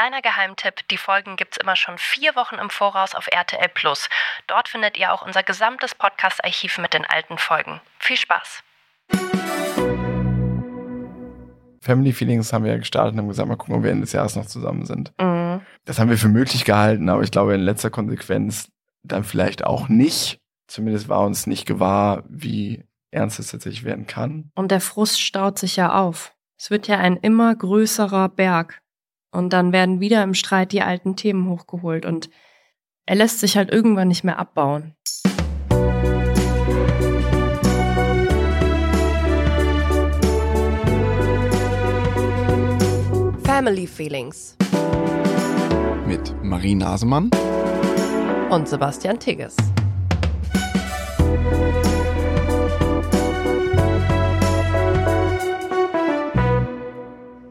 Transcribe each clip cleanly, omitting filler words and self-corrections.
kleiner Geheimtipp, die Folgen gibt's immer schon 4 Wochen im Voraus auf RTL+. Dort findet ihr auch unser gesamtes Podcast-Archiv mit den alten Folgen. Viel Spaß! Family Feelings haben wir ja gestartet und haben gesagt, mal gucken, ob wir Ende des Jahres noch zusammen sind. Mhm. Das haben wir für möglich gehalten, aber ich glaube in letzter Konsequenz dann vielleicht auch nicht. Zumindest war uns nicht gewahr, wie ernst es tatsächlich werden kann. Und der Frust staut sich ja auf. Es wird ja ein immer größerer Berg. Und dann werden wieder im Streit die alten Themen hochgeholt. Und er lässt sich halt irgendwann nicht mehr abbauen. Family Feelings. Mit Marie Nasemann. Und Sebastian Tegges.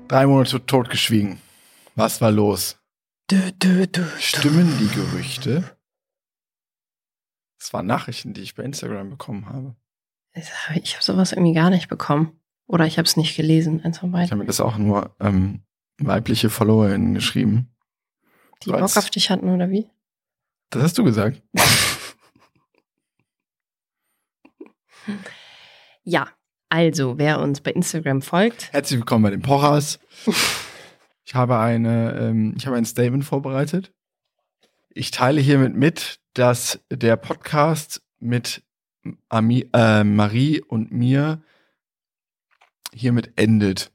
Drei Monate totgeschwiegen. Was war los? Stimmen die Gerüchte? Es waren Nachrichten, die ich bei Instagram bekommen habe. Ich habe sowas irgendwie gar nicht bekommen. Oder ich habe es nicht gelesen. Eins von beiden. Ich habe mir das auch nur weibliche FollowerInnen geschrieben. Die Bock auf dich hatten, oder wie? Das hast du gesagt. Ja. Also, wer uns bei Instagram folgt. Herzlich willkommen bei den Pochers. Ich habe ein Statement vorbereitet. Ich teile hiermit mit, dass der Podcast mit Marie und mir hiermit endet.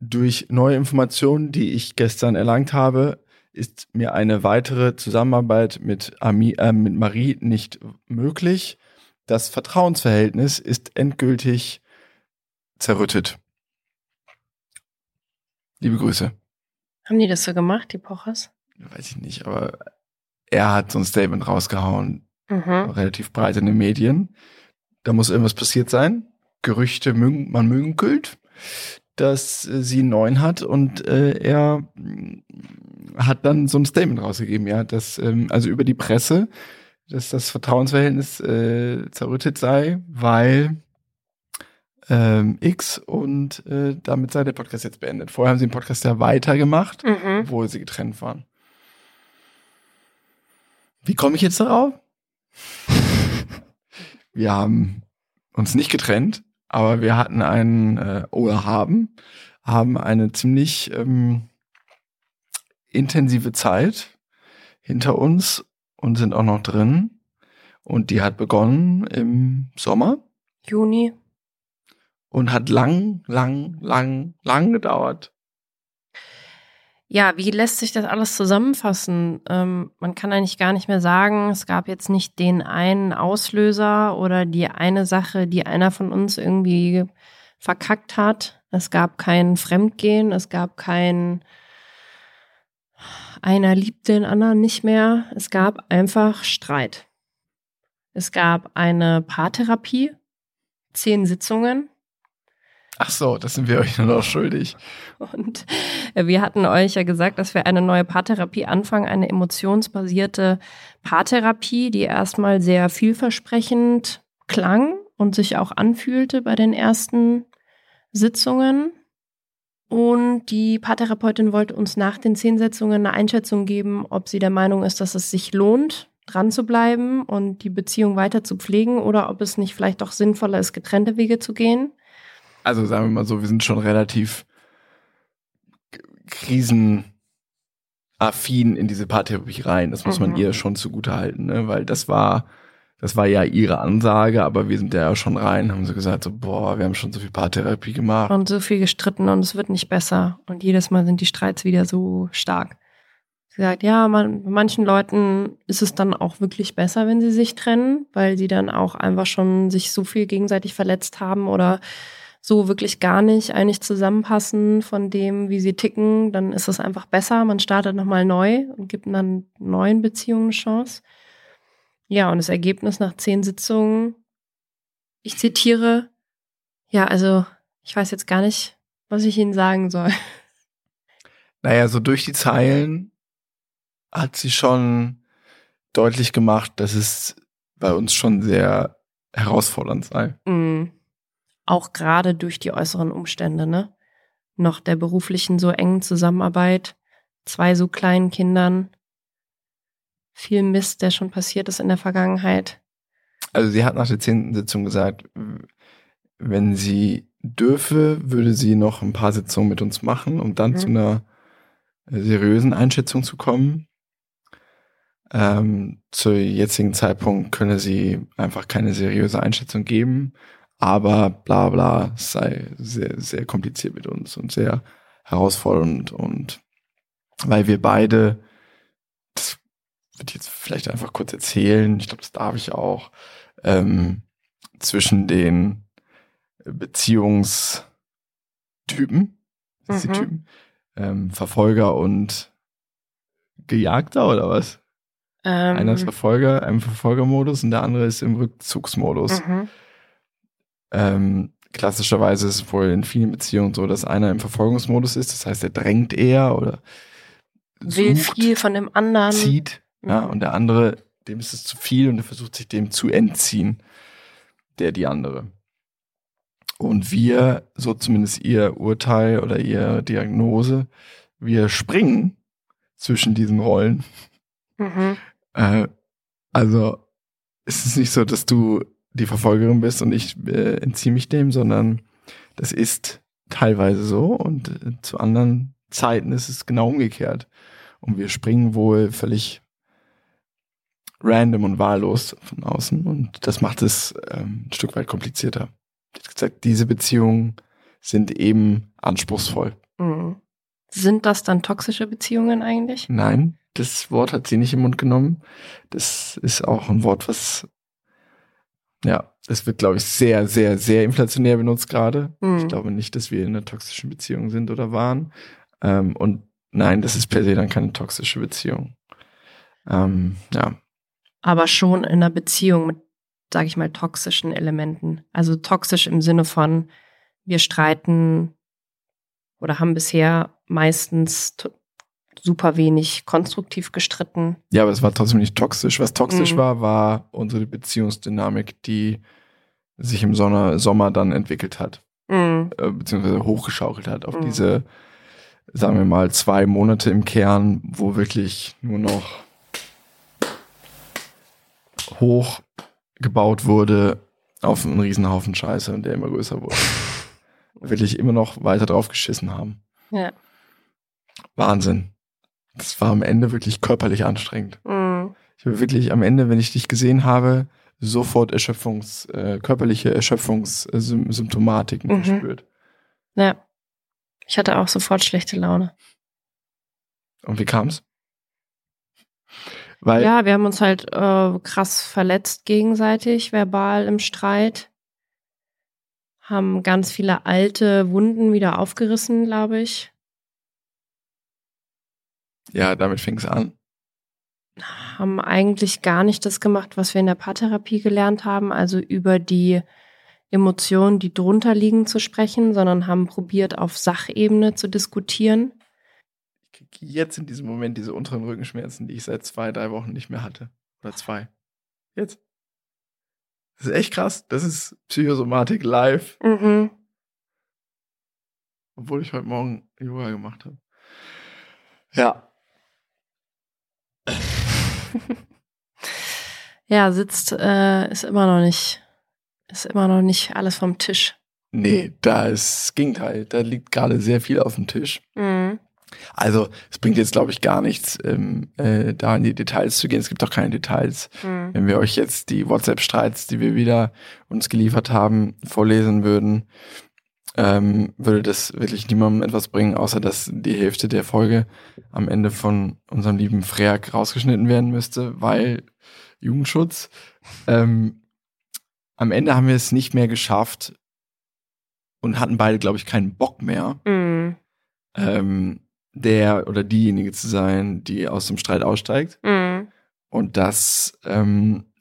Durch neue Informationen, die ich gestern erlangt habe, ist mir eine weitere Zusammenarbeit mit Marie nicht möglich. Das Vertrauensverhältnis ist endgültig zerrüttet. Liebe Grüße. Haben die das so gemacht, die Pochers? Weiß ich nicht, aber er hat so ein Statement rausgehauen. Mhm. Relativ breit in den Medien. Da muss irgendwas passiert sein. Gerüchte, man münkelt, dass sie 9 hat und er hat dann so ein Statement rausgegeben. Ja, dass, also über die Presse, dass das Vertrauensverhältnis zerrüttet sei, weil X und damit sei der Podcast jetzt beendet. Vorher haben sie den Podcast ja weitergemacht, obwohl sie getrennt waren. Wie komme ich jetzt darauf? Wir haben uns nicht getrennt, aber wir hatten haben eine ziemlich intensive Zeit hinter uns und sind auch noch drin. Und die hat begonnen im Sommer. Juni. Und hat lang gedauert. Ja, wie lässt sich das alles zusammenfassen? Man kann eigentlich gar nicht mehr sagen, es gab jetzt nicht den einen Auslöser oder die eine Sache, die einer von uns irgendwie verkackt hat. Es gab kein Fremdgehen, es gab kein... Einer liebt den anderen nicht mehr. Es gab einfach Streit. Es gab eine Paartherapie, 10 Sitzungen. Ach so, das sind wir euch nur noch schuldig. Und wir hatten euch ja gesagt, dass wir eine neue Paartherapie anfangen, eine emotionsbasierte Paartherapie, die erstmal sehr vielversprechend klang und sich auch anfühlte bei den ersten Sitzungen. Und die Paartherapeutin wollte uns nach den 10 Sitzungen eine Einschätzung geben, ob sie der Meinung ist, dass es sich lohnt, dran zu bleiben und die Beziehung weiter zu pflegen oder ob es nicht vielleicht doch sinnvoller ist, getrennte Wege zu gehen. Also sagen wir mal so, wir sind schon relativ krisenaffin in diese Paartherapie rein. Das muss man ihr schon zugutehalten, ne? Weil das war ja ihre Ansage, aber wir sind da ja schon rein, haben so gesagt, so boah, wir haben schon so viel Paartherapie gemacht. Und so viel gestritten und es wird nicht besser. Und jedes Mal sind die Streits wieder so stark. Sie sagt, ja, bei manchen Leuten ist es dann auch wirklich besser, wenn sie sich trennen, weil sie dann auch einfach schon sich so viel gegenseitig verletzt haben oder so wirklich gar nicht eigentlich zusammenpassen von dem, wie sie ticken. Dann ist es einfach besser, man startet nochmal neu und gibt dann neuen Beziehungen eine Chance. Ja, und das Ergebnis nach 10 Sitzungen, ich zitiere, ja, also ich weiß jetzt gar nicht, was ich Ihnen sagen soll. Naja, so durch die Zeilen hat sie schon deutlich gemacht, dass es bei uns schon sehr herausfordernd sei. Mhm. Auch gerade durch die äußeren Umstände, ne? noch der beruflichen so engen Zusammenarbeit, 2 so kleinen Kindern, viel Mist, der schon passiert ist in der Vergangenheit. Also sie hat nach der 10. Sitzung gesagt, wenn sie dürfe, würde sie noch ein paar Sitzungen mit uns machen, um dann zu einer seriösen Einschätzung zu kommen. Zu jetzigen Zeitpunkt könne sie einfach keine seriöse Einschätzung geben, aber bla bla, es sei sehr, sehr kompliziert mit uns und sehr herausfordernd, und weil wir beide, das würde ich jetzt vielleicht einfach kurz erzählen, ich glaube, das darf ich auch, zwischen den Beziehungstypen, die Typen, Verfolger und Gejagter oder was? Einer ist Verfolger, im Verfolgermodus, und der andere ist im Rückzugsmodus. Klassischerweise ist es wohl in vielen Beziehungen so, dass einer im Verfolgungsmodus ist, das heißt, er drängt eher oder will viel von dem anderen, zieht, ja, und der andere, dem ist es zu viel und er versucht sich dem zu entziehen, die andere. Und wir, so zumindest ihr Urteil oder ihre Diagnose, wir springen zwischen diesen Rollen. Also es ist nicht so, dass du die Verfolgerin bist und ich entziehe mich dem, sondern das ist teilweise so, und zu anderen Zeiten ist es genau umgekehrt. Und wir springen wohl völlig random und wahllos von außen, und das macht es ein Stück weit komplizierter. Ich gesagt, diese Beziehungen sind eben anspruchsvoll. Sind das dann toxische Beziehungen eigentlich? Nein, das Wort hat sie nicht im Mund genommen. Das ist auch ein Wort, was, ja, das wird, glaube ich, sehr, sehr, sehr inflationär benutzt gerade. Ich glaube nicht, dass wir in einer toxischen Beziehung sind oder waren. Und nein, das ist per se dann keine toxische Beziehung. Ja. Aber schon in einer Beziehung mit, sage ich mal, toxischen Elementen. Also toxisch im Sinne von, wir streiten oder haben bisher meistens super wenig konstruktiv gestritten. Ja, aber es war trotzdem nicht toxisch. Was toxisch war, war unsere Beziehungsdynamik, die sich im Sommer dann entwickelt hat. Beziehungsweise hochgeschaukelt hat auf diese, sagen wir mal, 2 Monate im Kern, wo wirklich nur noch hoch gebaut wurde auf einen Riesenhaufen Scheiße, und der immer größer wurde. Wirklich immer noch weiter drauf geschissen haben. Ja. Wahnsinn. Das war am Ende wirklich körperlich anstrengend. Ich habe wirklich am Ende, wenn ich dich gesehen habe, sofort körperliche Erschöpfungssymptomatiken gespürt. Ja. Ich hatte auch sofort schlechte Laune. Und wie kam's? Weil ja, wir haben uns halt krass verletzt gegenseitig, verbal im Streit. Haben ganz viele alte Wunden wieder aufgerissen, glaube ich. Ja, damit fing es an. Haben eigentlich gar nicht das gemacht, was wir in der Paartherapie gelernt haben, also über die Emotionen, die drunter liegen, zu sprechen, sondern haben probiert, auf Sachebene zu diskutieren. Ich kriege jetzt in diesem Moment diese unteren Rückenschmerzen, die ich seit 2-3 Wochen nicht mehr hatte. Oder 2. Jetzt. Das ist echt krass. Das ist Psychosomatik live. Obwohl ich heute Morgen Yoga gemacht habe. Ja. Ja, ist immer noch nicht alles vom Tisch. Nee, da ist das Gegenteil. Da liegt gerade sehr viel auf dem Tisch. Also es bringt jetzt, glaube ich, gar nichts, da in die Details zu gehen. Es gibt auch keine Details. Wenn wir euch jetzt die WhatsApp-Streits, die wir wieder uns geliefert haben, vorlesen würden, würde das wirklich niemandem etwas bringen, außer dass die Hälfte der Folge am Ende von unserem lieben Freak rausgeschnitten werden müsste, weil Jugendschutz. Am Ende haben wir es nicht mehr geschafft und hatten beide, glaube ich, keinen Bock mehr. Der oder diejenige zu sein, die aus dem Streit aussteigt. Und das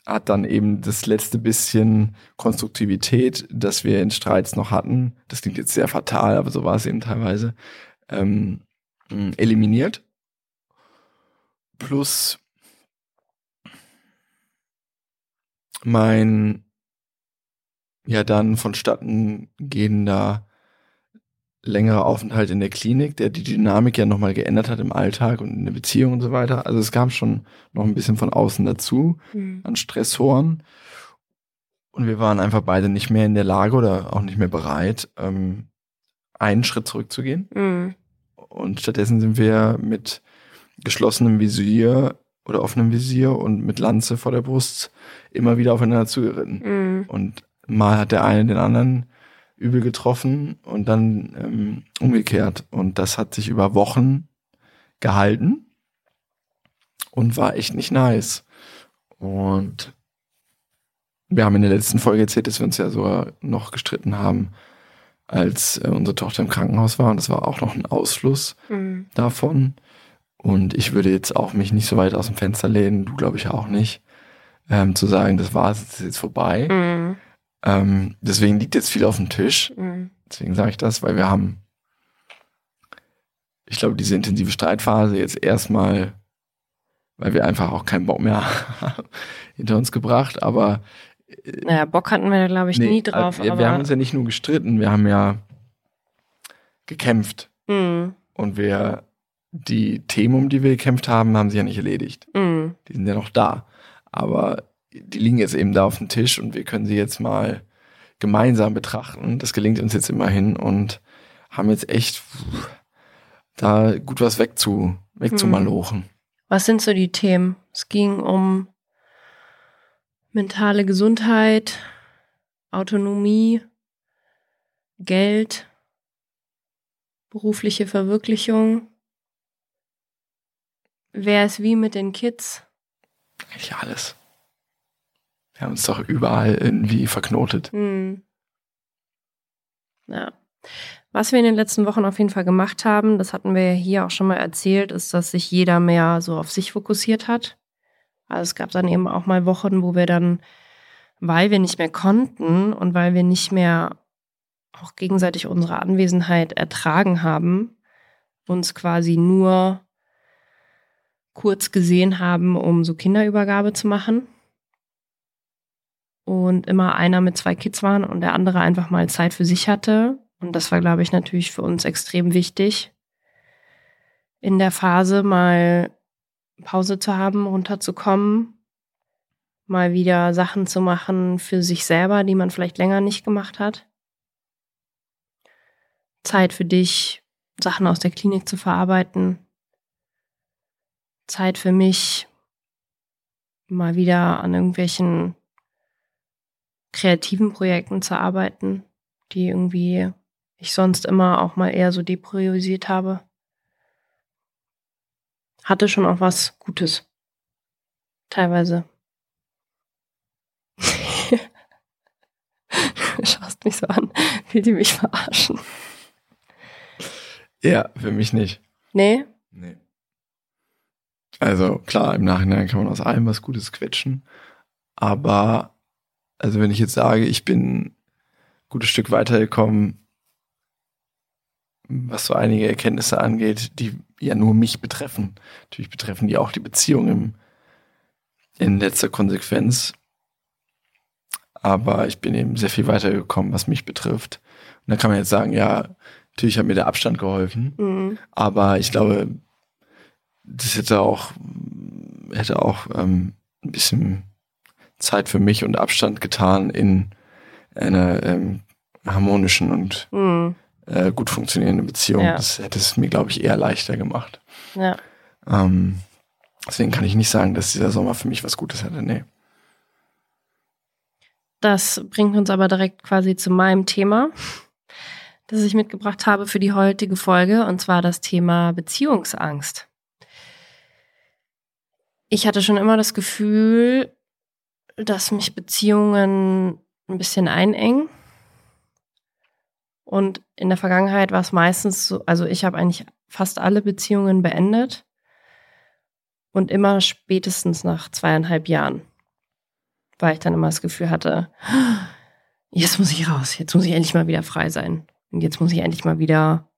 hat dann eben das letzte bisschen Konstruktivität, das wir in Streits noch hatten, das klingt jetzt sehr fatal, aber so war es eben teilweise, eliminiert. Plus mein ja dann vonstatten gehender längerer Aufenthalt in der Klinik, der die Dynamik ja nochmal geändert hat im Alltag und in der Beziehung und so weiter. Also es kam schon noch ein bisschen von außen dazu an Stressoren. Und wir waren einfach beide nicht mehr in der Lage oder auch nicht mehr bereit, einen Schritt zurückzugehen. Mhm. Und stattdessen sind wir mit geschlossenem Visier oder offenem Visier und mit Lanze vor der Brust immer wieder aufeinander zugeritten. Mhm. Und mal hat der eine den anderen übel getroffen und dann umgekehrt. Und das hat sich über Wochen gehalten und war echt nicht nice. Und wir haben in der letzten Folge erzählt, dass wir uns ja sogar noch gestritten haben, als unsere Tochter im Krankenhaus war. Und das war auch noch ein Ausfluss davon. Und ich würde jetzt auch mich nicht so weit aus dem Fenster lehnen, du glaube ich auch nicht, zu sagen, das war's, das ist jetzt vorbei. Mhm. Deswegen liegt jetzt viel auf dem Tisch. Mhm. Deswegen sage ich das, weil wir haben, ich glaube, diese intensive Streitphase jetzt erstmal, weil wir einfach auch keinen Bock mehr haben, hinter uns gebracht. Aber naja, Bock hatten wir, glaube ich, nie drauf. Also, wir haben uns ja nicht nur gestritten, wir haben ja gekämpft. Mhm. Und die Themen, um die wir gekämpft haben, haben sich ja nicht erledigt. Mhm. Die sind ja noch da. Aber die liegen jetzt eben da auf dem Tisch und wir können sie jetzt mal gemeinsam betrachten. Das gelingt uns jetzt immerhin und haben jetzt echt da gut was wegzumalochen. Was sind so die Themen? Es ging um mentale Gesundheit, Autonomie, Geld, berufliche Verwirklichung. Wer ist wie mit den Kids? Eigentlich alles. Wir haben uns doch überall irgendwie verknotet. Hm. Ja. Was wir in den letzten Wochen auf jeden Fall gemacht haben, das hatten wir ja hier auch schon mal erzählt, ist, dass sich jeder mehr so auf sich fokussiert hat. Also es gab dann eben auch mal Wochen, wo wir dann, weil wir nicht mehr konnten und weil wir nicht mehr auch gegenseitig unsere Anwesenheit ertragen haben, uns quasi nur kurz gesehen haben, um so Kinderübergabe zu machen. Und immer einer mit 2 Kids waren und der andere einfach mal Zeit für sich hatte. Und das war, glaube ich, natürlich für uns extrem wichtig, in der Phase mal Pause zu haben, runterzukommen, mal wieder Sachen zu machen für sich selber, die man vielleicht länger nicht gemacht hat. Zeit für dich, Sachen aus der Klinik zu verarbeiten. Zeit für mich, mal wieder an irgendwelchen kreativen Projekten zu arbeiten, die irgendwie ich sonst immer auch mal eher so depriorisiert habe. Hatte schon auch was Gutes. Teilweise. Du schaust mich so an, will die mich verarschen? Ja, für mich nicht. Nee? Nee. Also klar, im Nachhinein kann man aus allem was Gutes quetschen, aber also wenn ich jetzt sage, ich bin ein gutes Stück weitergekommen, was so einige Erkenntnisse angeht, die ja nur mich betreffen. Natürlich betreffen die auch die Beziehung in letzter Konsequenz. Aber ich bin eben sehr viel weitergekommen, was mich betrifft. Und da kann man jetzt sagen, ja, natürlich hat mir der Abstand geholfen. Mhm. Aber ich glaube, das hätte auch ein bisschen Zeit für mich und Abstand getan in einer harmonischen und gut funktionierenden Beziehung. Ja. Das hätte es mir, glaube ich, eher leichter gemacht. Ja. Deswegen kann ich nicht sagen, dass dieser Sommer für mich was Gutes hatte. Nee. Das bringt uns aber direkt quasi zu meinem Thema, das ich mitgebracht habe für die heutige Folge, und zwar das Thema Beziehungsangst. Ich hatte schon immer das Gefühl, dass mich Beziehungen ein bisschen einengen. Und in der Vergangenheit war es meistens so, also ich habe eigentlich fast alle Beziehungen beendet und immer spätestens nach 2,5 Jahren, weil ich dann immer das Gefühl hatte, jetzt muss ich raus, jetzt muss ich endlich mal wieder frei sein und jetzt muss ich endlich mal wieder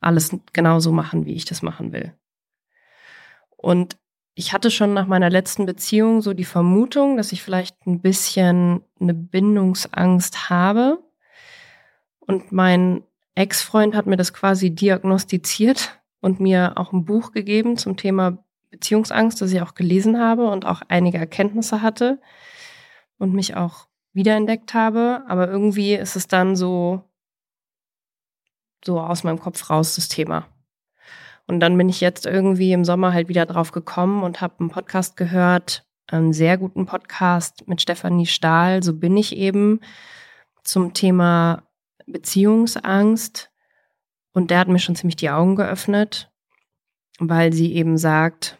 alles genauso machen, wie ich das machen will. Und ich hatte schon nach meiner letzten Beziehung so die Vermutung, dass ich vielleicht ein bisschen eine Bindungsangst habe. Und mein Ex-Freund hat mir das quasi diagnostiziert und mir auch ein Buch gegeben zum Thema Beziehungsangst, das ich auch gelesen habe und auch einige Erkenntnisse hatte und mich auch wiederentdeckt habe. Aber irgendwie ist es dann so aus meinem Kopf raus, das Thema. Und dann bin ich jetzt irgendwie im Sommer halt wieder drauf gekommen und habe einen Podcast gehört, einen sehr guten Podcast mit Stefanie Stahl, so bin ich eben, zum Thema Beziehungsangst. Und der hat mir schon ziemlich die Augen geöffnet, weil sie eben sagt,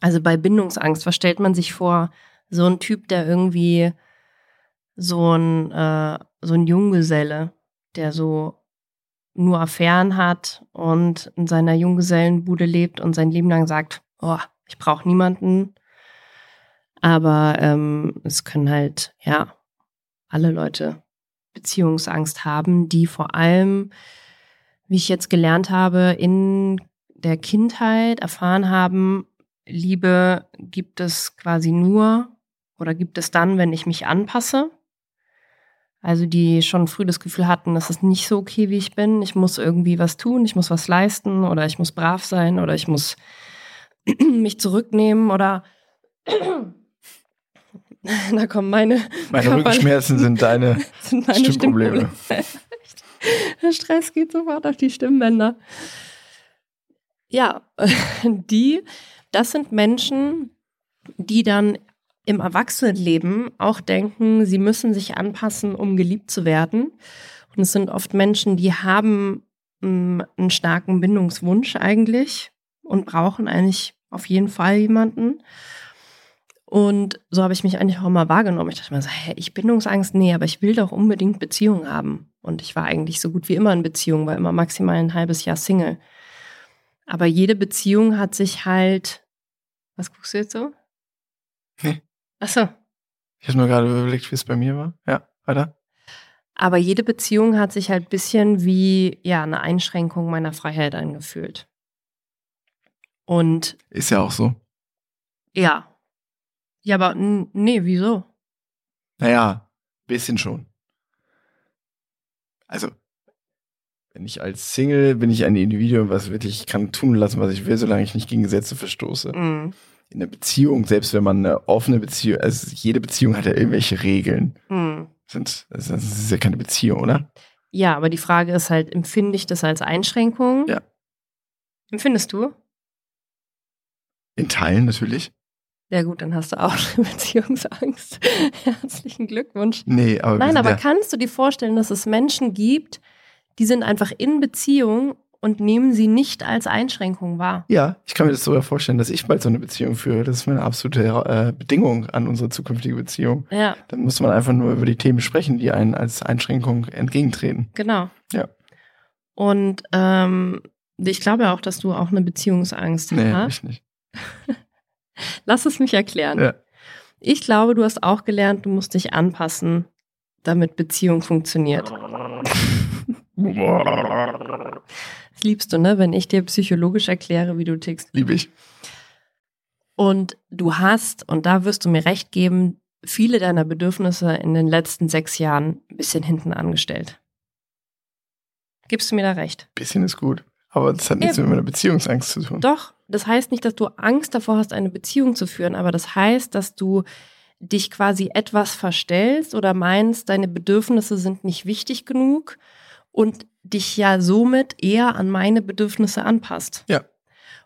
also bei Bindungsangst, was stellt man sich vor? So ein Typ, der irgendwie so ein Junggeselle, der so nur Affären hat und in seiner Junggesellenbude lebt und sein Leben lang sagt, oh, ich brauche niemanden. Aber es können halt, ja, alle Leute Beziehungsangst haben, die vor allem, wie ich jetzt gelernt habe, in der Kindheit erfahren haben, Liebe gibt es quasi nur oder gibt es dann, wenn ich mich anpasse. Also die schon früh das Gefühl hatten, das ist nicht so okay, wie ich bin. Ich muss irgendwie was tun, ich muss was leisten oder ich muss brav sein oder ich muss mich zurücknehmen oder da kommen meine Rückenschmerzen sind meine Stimmprobleme. Der Stress geht sofort auf die Stimmbänder. Ja, das sind Menschen, die dann im Erwachsenenleben auch denken, sie müssen sich anpassen, um geliebt zu werden. Und es sind oft Menschen, die haben einen starken Bindungswunsch eigentlich und brauchen eigentlich auf jeden Fall jemanden. Und so habe ich mich eigentlich auch immer wahrgenommen. Ich dachte mir so, ich Bindungsangst? Nee, aber ich will doch unbedingt Beziehungen haben. Und ich war eigentlich so gut wie immer in Beziehung, war immer maximal ein halbes Jahr Single. Aber jede Beziehung hat sich halt... Was guckst du jetzt so? Nee. Achso. Ich habe nur gerade überlegt, wie es bei mir war. Ja, weiter. Aber jede Beziehung hat sich halt ein bisschen wie eine Einschränkung meiner Freiheit angefühlt. Und ist ja auch so. Ja. Ja, aber nee, wieso? Naja, ein bisschen schon. Also, wenn ich als Single bin, ich ein Individuum, was wirklich kann tun lassen, was ich will, solange ich nicht gegen Gesetze verstoße. Mhm. In der Beziehung, selbst wenn man eine offene Beziehung, also jede Beziehung hat ja irgendwelche Regeln. Mhm. Das ist ja keine Beziehung, oder? Ja, aber die Frage ist halt, empfinde ich das als Einschränkung? Ja. Empfindest du? In Teilen natürlich. Ja gut, dann hast du auch eine Beziehungsangst. Herzlichen Glückwunsch. Nee, aber nein, aber kannst du dir vorstellen, dass es Menschen gibt, die sind einfach in Beziehung und nehmen sie nicht als Einschränkung wahr? Ja, ich kann mir das sogar vorstellen, dass ich bald so eine Beziehung führe. Das ist meine absolute Bedingung an unsere zukünftige Beziehung. Ja. Dann muss man einfach nur über die Themen sprechen, die einen als Einschränkung entgegentreten. Genau. Ja. Und ich glaube auch, dass du auch eine Beziehungsangst hast. Nee, ich nicht. Lass es mich erklären. Ja. Ich glaube, du hast auch gelernt, du musst dich anpassen, damit Beziehung funktioniert. Das liebst du, ne? Wenn ich dir psychologisch erkläre, wie du tickst. Liebe ich. Und du hast, und da wirst du mir recht geben, viele deiner Bedürfnisse in den letzten 6 Jahren ein bisschen hinten angestellt. Gibst du mir da recht? Ein bisschen ist gut. Aber das hat nichts mit meiner Beziehungsangst zu tun. Doch, das heißt nicht, dass du Angst davor hast, eine Beziehung zu führen, aber das heißt, dass du dich quasi etwas verstellst oder meinst, deine Bedürfnisse sind nicht wichtig genug und dich ja somit eher an meine Bedürfnisse anpasst. Ja,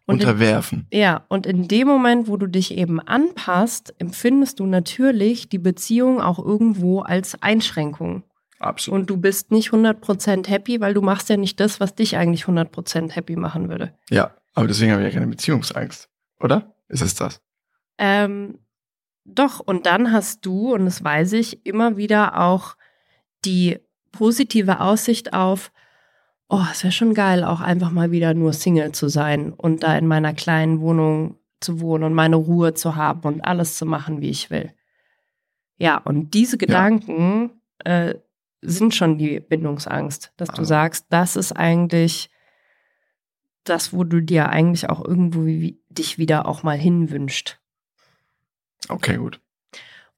und unterwerfen. Und in dem Moment, wo du dich eben anpasst, empfindest du natürlich die Beziehung auch irgendwo als Einschränkung. Absolut. Und du bist nicht 100% happy, weil du machst ja nicht das, was dich eigentlich 100% happy machen würde. Ja, aber deswegen habe ich ja keine Beziehungsangst, oder? Ist es das? Doch, und dann hast du, und das weiß ich, immer wieder auch die positive Aussicht auf, oh, es wäre schon geil, auch einfach mal wieder nur Single zu sein und da in meiner kleinen Wohnung zu wohnen und meine Ruhe zu haben und alles zu machen, wie ich will. Ja, und diese Gedanken sind schon die Bindungsangst, dass du sagst, das ist eigentlich das, wo du dir eigentlich auch irgendwo dich wieder auch mal hinwünscht. Okay, gut.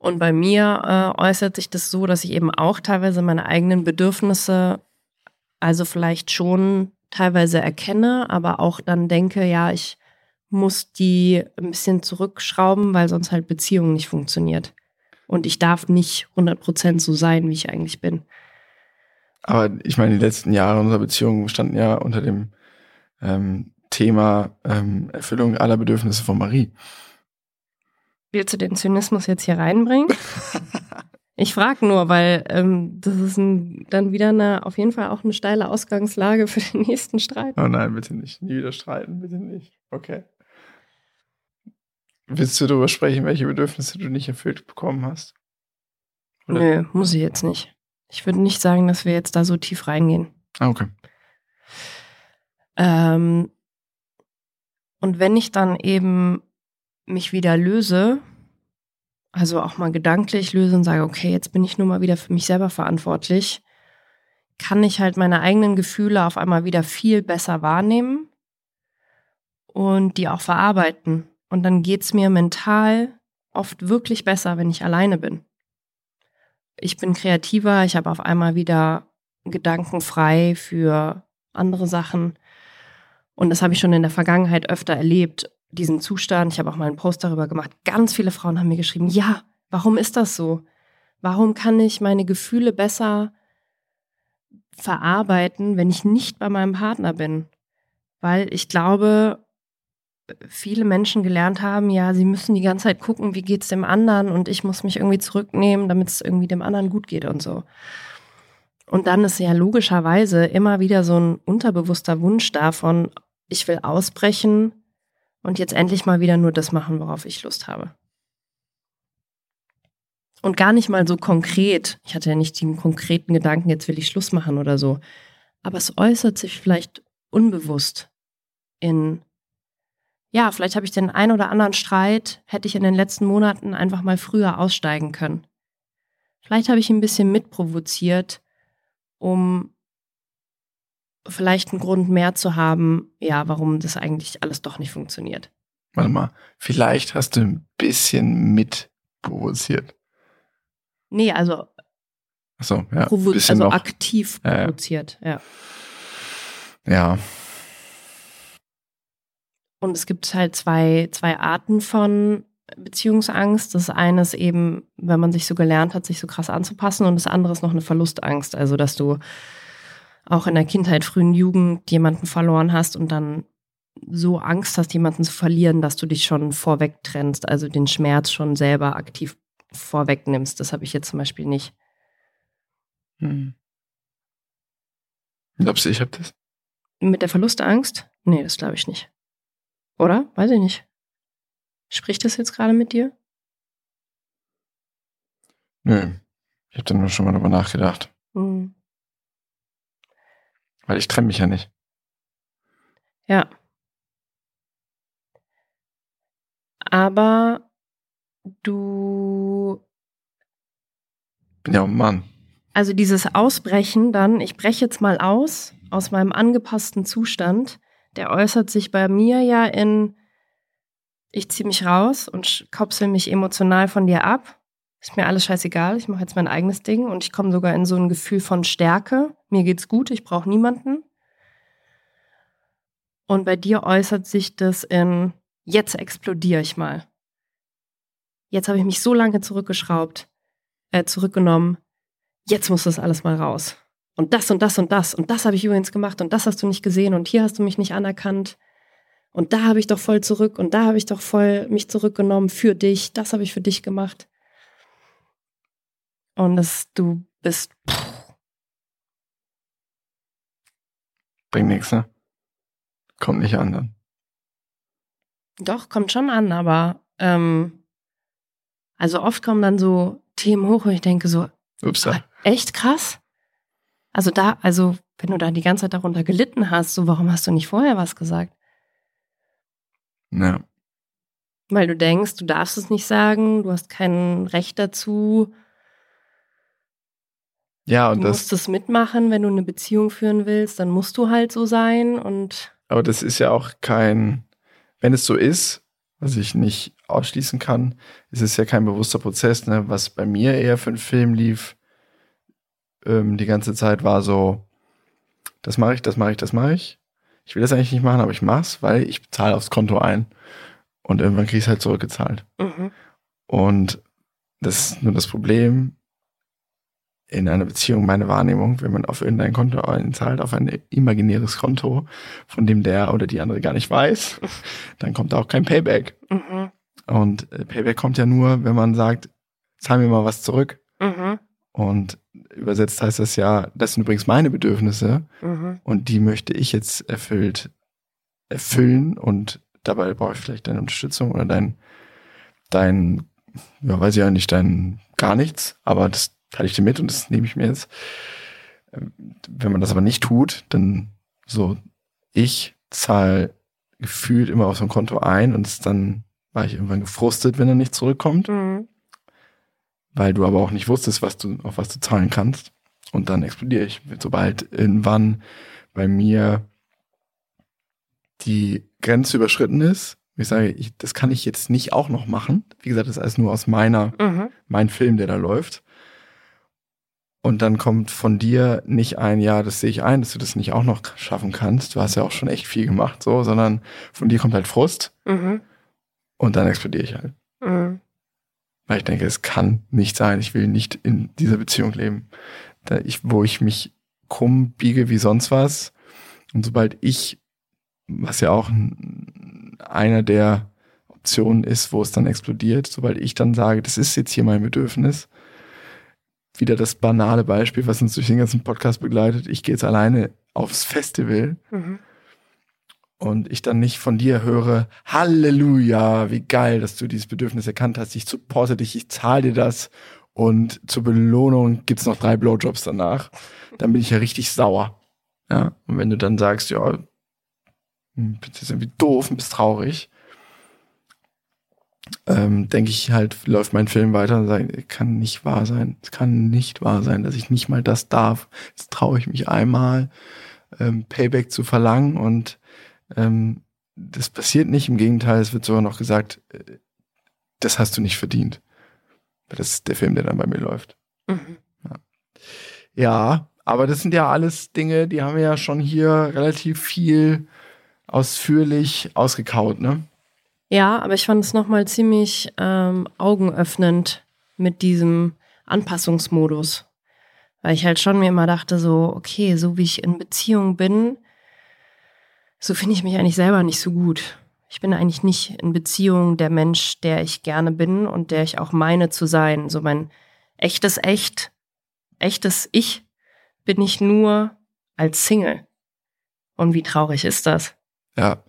Und bei mir äußert sich das so, dass ich eben auch teilweise meine eigenen Bedürfnisse Also vielleicht schon teilweise erkenne, aber auch dann denke, ja, ich muss die ein bisschen zurückschrauben, weil sonst halt Beziehung nicht funktioniert. Und ich darf nicht 100% so sein, wie ich eigentlich bin. Aber ich meine, die letzten Jahre unserer Beziehung standen ja unter dem Thema Erfüllung aller Bedürfnisse von Marie. Willst du den Zynismus jetzt hier reinbringen? Ich frage nur, weil das ist dann wieder auf jeden Fall auch eine steile Ausgangslage für den nächsten Streit. Oh nein, bitte nicht. Nie wieder streiten, bitte nicht. Okay. Willst du darüber sprechen, welche Bedürfnisse du nicht erfüllt bekommen hast? Oder? Nö, muss ich jetzt nicht. Ich würde nicht sagen, dass wir jetzt da so tief reingehen. Ah, okay. Und wenn ich dann eben mich wieder löse, also auch mal gedanklich löse und sage, okay, jetzt bin ich nur mal wieder für mich selber verantwortlich, kann ich halt meine eigenen Gefühle auf einmal wieder viel besser wahrnehmen und die auch verarbeiten. Und dann geht es mir mental oft wirklich besser, wenn ich alleine bin. Ich bin kreativer, ich habe auf einmal wieder Gedanken frei für andere Sachen. Und das habe ich schon in der Vergangenheit öfter erlebt, diesen Zustand. Ich habe auch mal einen Post darüber gemacht. Ganz viele Frauen haben mir geschrieben, ja, warum ist das so? Warum kann ich meine Gefühle besser verarbeiten, wenn ich nicht bei meinem Partner bin? Weil ich glaube, viele Menschen gelernt haben, ja, sie müssen die ganze Zeit gucken, wie geht's dem anderen und ich muss mich irgendwie zurücknehmen, damit es irgendwie dem anderen gut geht und so. Und dann ist ja logischerweise immer wieder so ein unterbewusster Wunsch davon, ich will ausbrechen, und jetzt endlich mal wieder nur das machen, worauf ich Lust habe. Und gar nicht mal so konkret. Ich hatte ja nicht den konkreten Gedanken, jetzt will ich Schluss machen oder so. Aber es äußert sich vielleicht unbewusst in, ja, vielleicht habe ich den einen oder anderen Streit, hätte ich in den letzten Monaten einfach mal früher aussteigen können. Vielleicht habe ich ihn ein bisschen mitprovoziert, um vielleicht einen Grund mehr zu haben, ja, warum das eigentlich alles doch nicht funktioniert. Warte mal, vielleicht hast du ein bisschen mitprovoziert. Nee, also, ach so, ja, bisschen also aktiv provoziert, ja. Und es gibt halt zwei Arten von Beziehungsangst. Das eine ist eben, wenn man sich so gelernt hat, sich so krass anzupassen, und das andere ist noch eine Verlustangst, also dass du auch in der Kindheit, frühen Jugend jemanden verloren hast und dann so Angst hast, jemanden zu verlieren, dass du dich schon vorweg trennst, also den Schmerz schon selber aktiv vorwegnimmst. Das habe ich jetzt zum Beispiel nicht. Glaubst du, ich habe das? Mit der Verlustangst? Nee, das glaube ich nicht. Oder? Weiß ich nicht. Spricht das jetzt gerade mit dir? Nö. Ich habe da nur schon mal drüber nachgedacht. Mhm. Weil ich trenne mich ja nicht. Ja. Aber du... bin ja auch ein Mann. Also dieses Ausbrechen dann, ich breche jetzt mal aus meinem angepassten Zustand, der äußert sich bei mir ja in, ich ziehe mich raus und kopsel mich emotional von dir ab. Ist mir alles scheißegal, ich mache jetzt mein eigenes Ding und ich komme sogar in so ein Gefühl von Stärke. Mir geht's gut, ich brauche niemanden. Und bei dir äußert sich das in, jetzt explodiere ich mal. Jetzt habe ich mich so lange zurückgenommen. Jetzt muss das alles mal raus. Und das und das und das. Und das habe ich übrigens gemacht und das hast du nicht gesehen und hier hast du mich nicht anerkannt. Und da habe ich doch voll zurück und da habe ich doch voll mich zurückgenommen für dich. Das habe ich für dich gemacht. Und dass du bist. Bringt nichts, ne? Kommt nicht an dann. Doch, kommt schon an, aber also oft kommen dann so Themen hoch und ich denke so, Upsa. Echt krass? Also wenn du da die ganze Zeit darunter gelitten hast, so warum hast du nicht vorher was gesagt? Ja. Weil du denkst, du darfst es nicht sagen, du hast kein Recht dazu. Ja, und du musst es mitmachen, wenn du eine Beziehung führen willst, dann musst du halt so sein. Und aber das ist ja auch kein, wenn es so ist, was ich nicht ausschließen kann, ist es ja kein bewusster Prozess, ne? Was bei mir eher für einen Film lief, die ganze Zeit war so, Das mache ich. Ich will das eigentlich nicht machen, aber ich mach's, weil ich bezahle aufs Konto ein. Und irgendwann kriege ich es halt zurückgezahlt. Mhm. Und das ist nur das Problem in einer Beziehung, meine Wahrnehmung, wenn man auf irgendein Konto einzahlt, auf ein imaginäres Konto, von dem der oder die andere gar nicht weiß, dann kommt da auch kein Payback. Mhm. Und Payback kommt ja nur, wenn man sagt, zahl mir mal was zurück. Mhm. Und übersetzt heißt das ja, das sind übrigens meine Bedürfnisse und die möchte ich jetzt erfüllen und dabei brauche ich vielleicht deine Unterstützung oder dein ja, weiß ich ja nicht, dein gar nichts, aber das teile ich dir mit und das nehme ich mir jetzt. Wenn man das aber nicht tut, dann so, ich zahle gefühlt immer auf so ein Konto ein und dann war ich irgendwann gefrustet, wenn er nicht zurückkommt. Mhm. Weil du aber auch nicht wusstest, auf was du zahlen kannst. Und dann explodiere ich. Sobald irgendwann bei mir die Grenze überschritten ist, ich sage, das kann ich jetzt nicht auch noch machen. Wie gesagt, das ist alles nur aus mein Film, der da läuft. Und dann kommt von dir nicht ein, ja, das sehe ich ein, dass du das nicht auch noch schaffen kannst. Du hast ja auch schon echt viel gemacht, so, sondern von dir kommt halt Frust. Mhm. Und dann explodiere ich halt. Mhm. Weil ich denke, es kann nicht sein. Ich will nicht in dieser Beziehung leben, wo ich mich krumm biege wie sonst was. Und sobald ich, was ja auch einer der Optionen ist, wo es dann explodiert, sobald ich dann sage, das ist jetzt hier mein Bedürfnis, wieder das banale Beispiel, was uns durch den ganzen Podcast begleitet, ich gehe jetzt alleine aufs Festival. Mhm. Und ich dann nicht von dir höre, Halleluja, wie geil, dass du dieses Bedürfnis erkannt hast, ich supporte dich, ich zahle dir das und zur Belohnung gibt's noch 3 Blowjobs danach, dann bin ich ja richtig sauer. Ja? Und wenn du dann sagst, ja, du bist jetzt irgendwie doof und bist traurig, denke ich halt, läuft mein Film weiter und sage, kann nicht wahr sein, es kann nicht wahr sein, dass ich nicht mal das darf, jetzt traue ich mich einmal, Payback zu verlangen und das passiert nicht, im Gegenteil, es wird sogar noch gesagt, das hast du nicht verdient. Das ist der Film, der dann bei mir läuft. Mhm. Ja, aber das sind ja alles Dinge, die haben wir ja schon hier relativ viel ausführlich ausgekaut, ne? Ja, aber ich fand es nochmal ziemlich augenöffnend mit diesem Anpassungsmodus. Weil ich halt schon mir immer dachte so, okay, so wie ich in Beziehung bin, so finde ich mich eigentlich selber nicht so gut. Ich bin eigentlich nicht in Beziehung der Mensch, der ich gerne bin und der ich auch meine zu sein. So mein echtes Ich bin ich nur als Single. Und wie traurig ist das? Ja,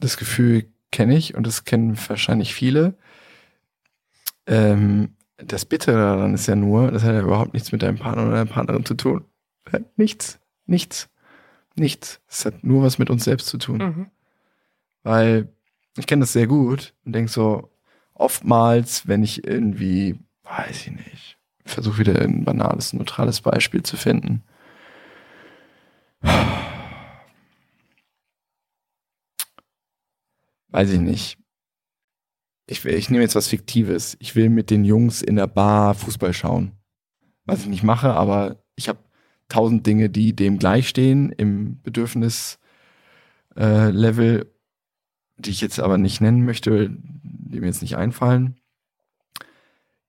das Gefühl kenne ich und das kennen wahrscheinlich viele. Das Bittere daran ist ja nur, das hat ja überhaupt nichts mit deinem Partner oder deiner Partnerin zu tun. Nichts. Es hat nur was mit uns selbst zu tun. Mhm. Weil ich kenne das sehr gut und denke so, oftmals, wenn ich irgendwie, weiß ich nicht, versuche wieder ein banales, neutrales Beispiel zu finden. Weiß ich nicht. Ich nehme jetzt was Fiktives. Ich will mit den Jungs in der Bar Fußball schauen. Was ich nicht mache, aber ich habe 1000 Dinge, die dem gleichstehen im Bedürfnislevel, die ich jetzt aber nicht nennen möchte, die mir jetzt nicht einfallen.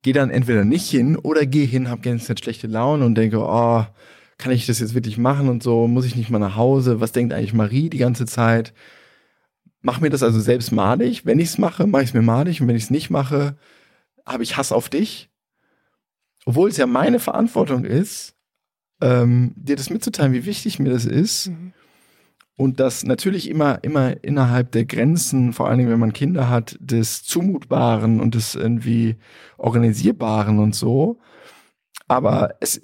Geh dann entweder nicht hin oder geh hin, hab ganz schlechte Laune und denke, oh, kann ich das jetzt wirklich machen und so, muss ich nicht mal nach Hause, was denkt eigentlich Marie die ganze Zeit? Mach mir das also selbst madig, wenn ich es mache, mache ich es mir madig und wenn ich es nicht mache, habe ich Hass auf dich. Obwohl es ja meine Verantwortung ist, dir das mitzuteilen, wie wichtig mir das ist und das natürlich immer innerhalb der Grenzen, vor allen Dingen, wenn man Kinder hat, des Zumutbaren und des irgendwie Organisierbaren und so, aber es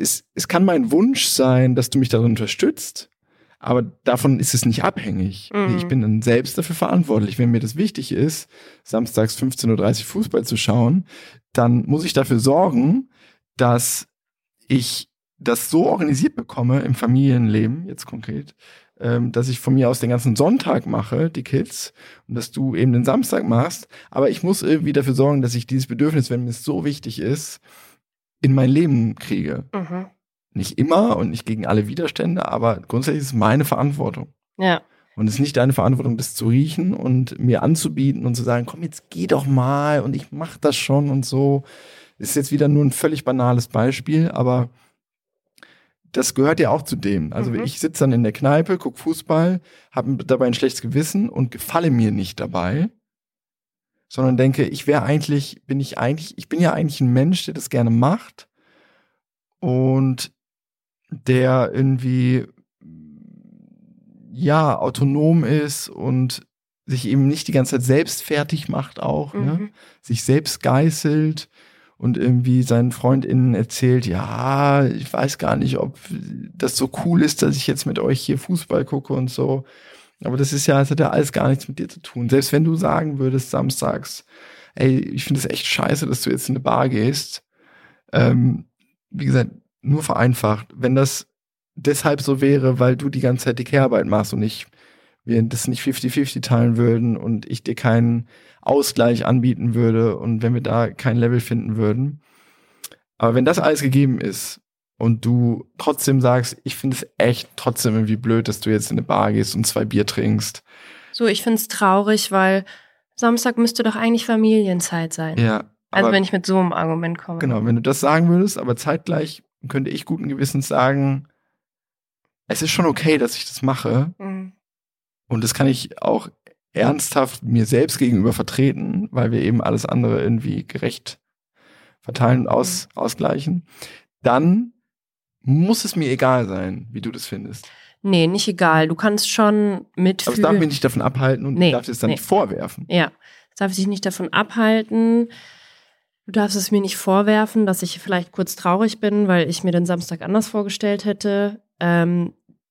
kann mein Wunsch sein, dass du mich darin unterstützt, aber davon ist es nicht abhängig. Mhm. Ich bin dann selbst dafür verantwortlich. Wenn mir das wichtig ist, samstags 15.30 Uhr Fußball zu schauen, dann muss ich dafür sorgen, dass ich das so organisiert bekomme im Familienleben, jetzt konkret, dass ich von mir aus den ganzen Sonntag mache, die Kids, und dass du eben den Samstag machst, aber ich muss irgendwie dafür sorgen, dass ich dieses Bedürfnis, wenn mir es so wichtig ist, in mein Leben kriege. Mhm. Nicht immer und nicht gegen alle Widerstände, aber grundsätzlich ist es meine Verantwortung. Ja. Und es ist nicht deine Verantwortung, das zu riechen und mir anzubieten und zu sagen, komm, jetzt geh doch mal und ich mach das schon und so. Das ist jetzt wieder nur ein völlig banales Beispiel, aber das gehört ja auch zu dem. Also ich sitze dann in der Kneipe, gucke Fußball, habe dabei ein schlechtes Gewissen und gefalle mir nicht dabei, sondern denke, ich bin ja eigentlich ein Mensch, der das gerne macht und der irgendwie ja, autonom ist und sich eben nicht die ganze Zeit selbst fertig macht auch, ne? Sich selbst geißelt und irgendwie seinen FreundInnen erzählt, ja, ich weiß gar nicht, ob das so cool ist, dass ich jetzt mit euch hier Fußball gucke und so. Aber das hat ja alles gar nichts mit dir zu tun. Selbst wenn du sagen würdest samstags, ey, ich finde es echt scheiße, dass du jetzt in eine Bar gehst. Wie gesagt, nur vereinfacht. Wenn das deshalb so wäre, weil du die ganze Zeit die Care-Arbeit machst und wir das nicht 50-50 teilen würden und ich dir keinen Ausgleich anbieten würde und wenn wir da kein Level finden würden. Aber wenn das alles gegeben ist und du trotzdem sagst, ich finde es echt trotzdem irgendwie blöd, dass du jetzt in eine Bar gehst und 2 Bier trinkst. So, ich finde es traurig, weil Samstag müsste doch eigentlich Familienzeit sein. Ja. Also wenn ich mit so einem Argument komme. Genau, wenn du das sagen würdest, aber zeitgleich könnte ich guten Gewissens sagen, es ist schon okay, dass ich das mache. Mhm. Und das kann ich auch ernsthaft mir selbst gegenüber vertreten, weil wir eben alles andere irgendwie gerecht verteilen und ausgleichen. Dann muss es mir egal sein, wie du das findest. Nee, nicht egal. Du kannst schon mitfühlen. Aber es darf mich nicht davon abhalten und darf es dann nicht vorwerfen. Ja, es darf sich nicht davon abhalten. Du darfst es mir nicht vorwerfen, dass ich vielleicht kurz traurig bin, weil ich mir den Samstag anders vorgestellt hätte.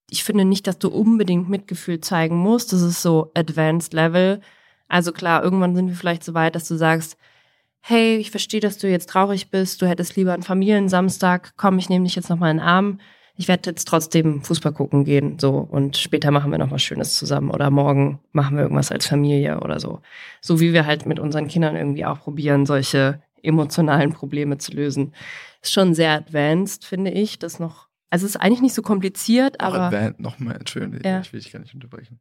Ich finde nicht, dass du unbedingt Mitgefühl zeigen musst. Das ist so Advanced Level. Also klar, irgendwann sind wir vielleicht so weit, dass du sagst, hey, ich verstehe, dass du jetzt traurig bist. Du hättest lieber einen Familiensamstag. Komm, ich nehme dich jetzt nochmal in den Arm. Ich werde jetzt trotzdem Fußball gucken gehen. So, und später machen wir noch was Schönes zusammen. Oder morgen machen wir irgendwas als Familie oder so. So wie wir halt mit unseren Kindern irgendwie auch probieren, solche emotionalen Probleme zu lösen. Ist schon sehr advanced, finde ich, das noch. Also es ist eigentlich nicht so kompliziert, aber... Nochmal, Entschuldigung, Ich will dich gar nicht unterbrechen.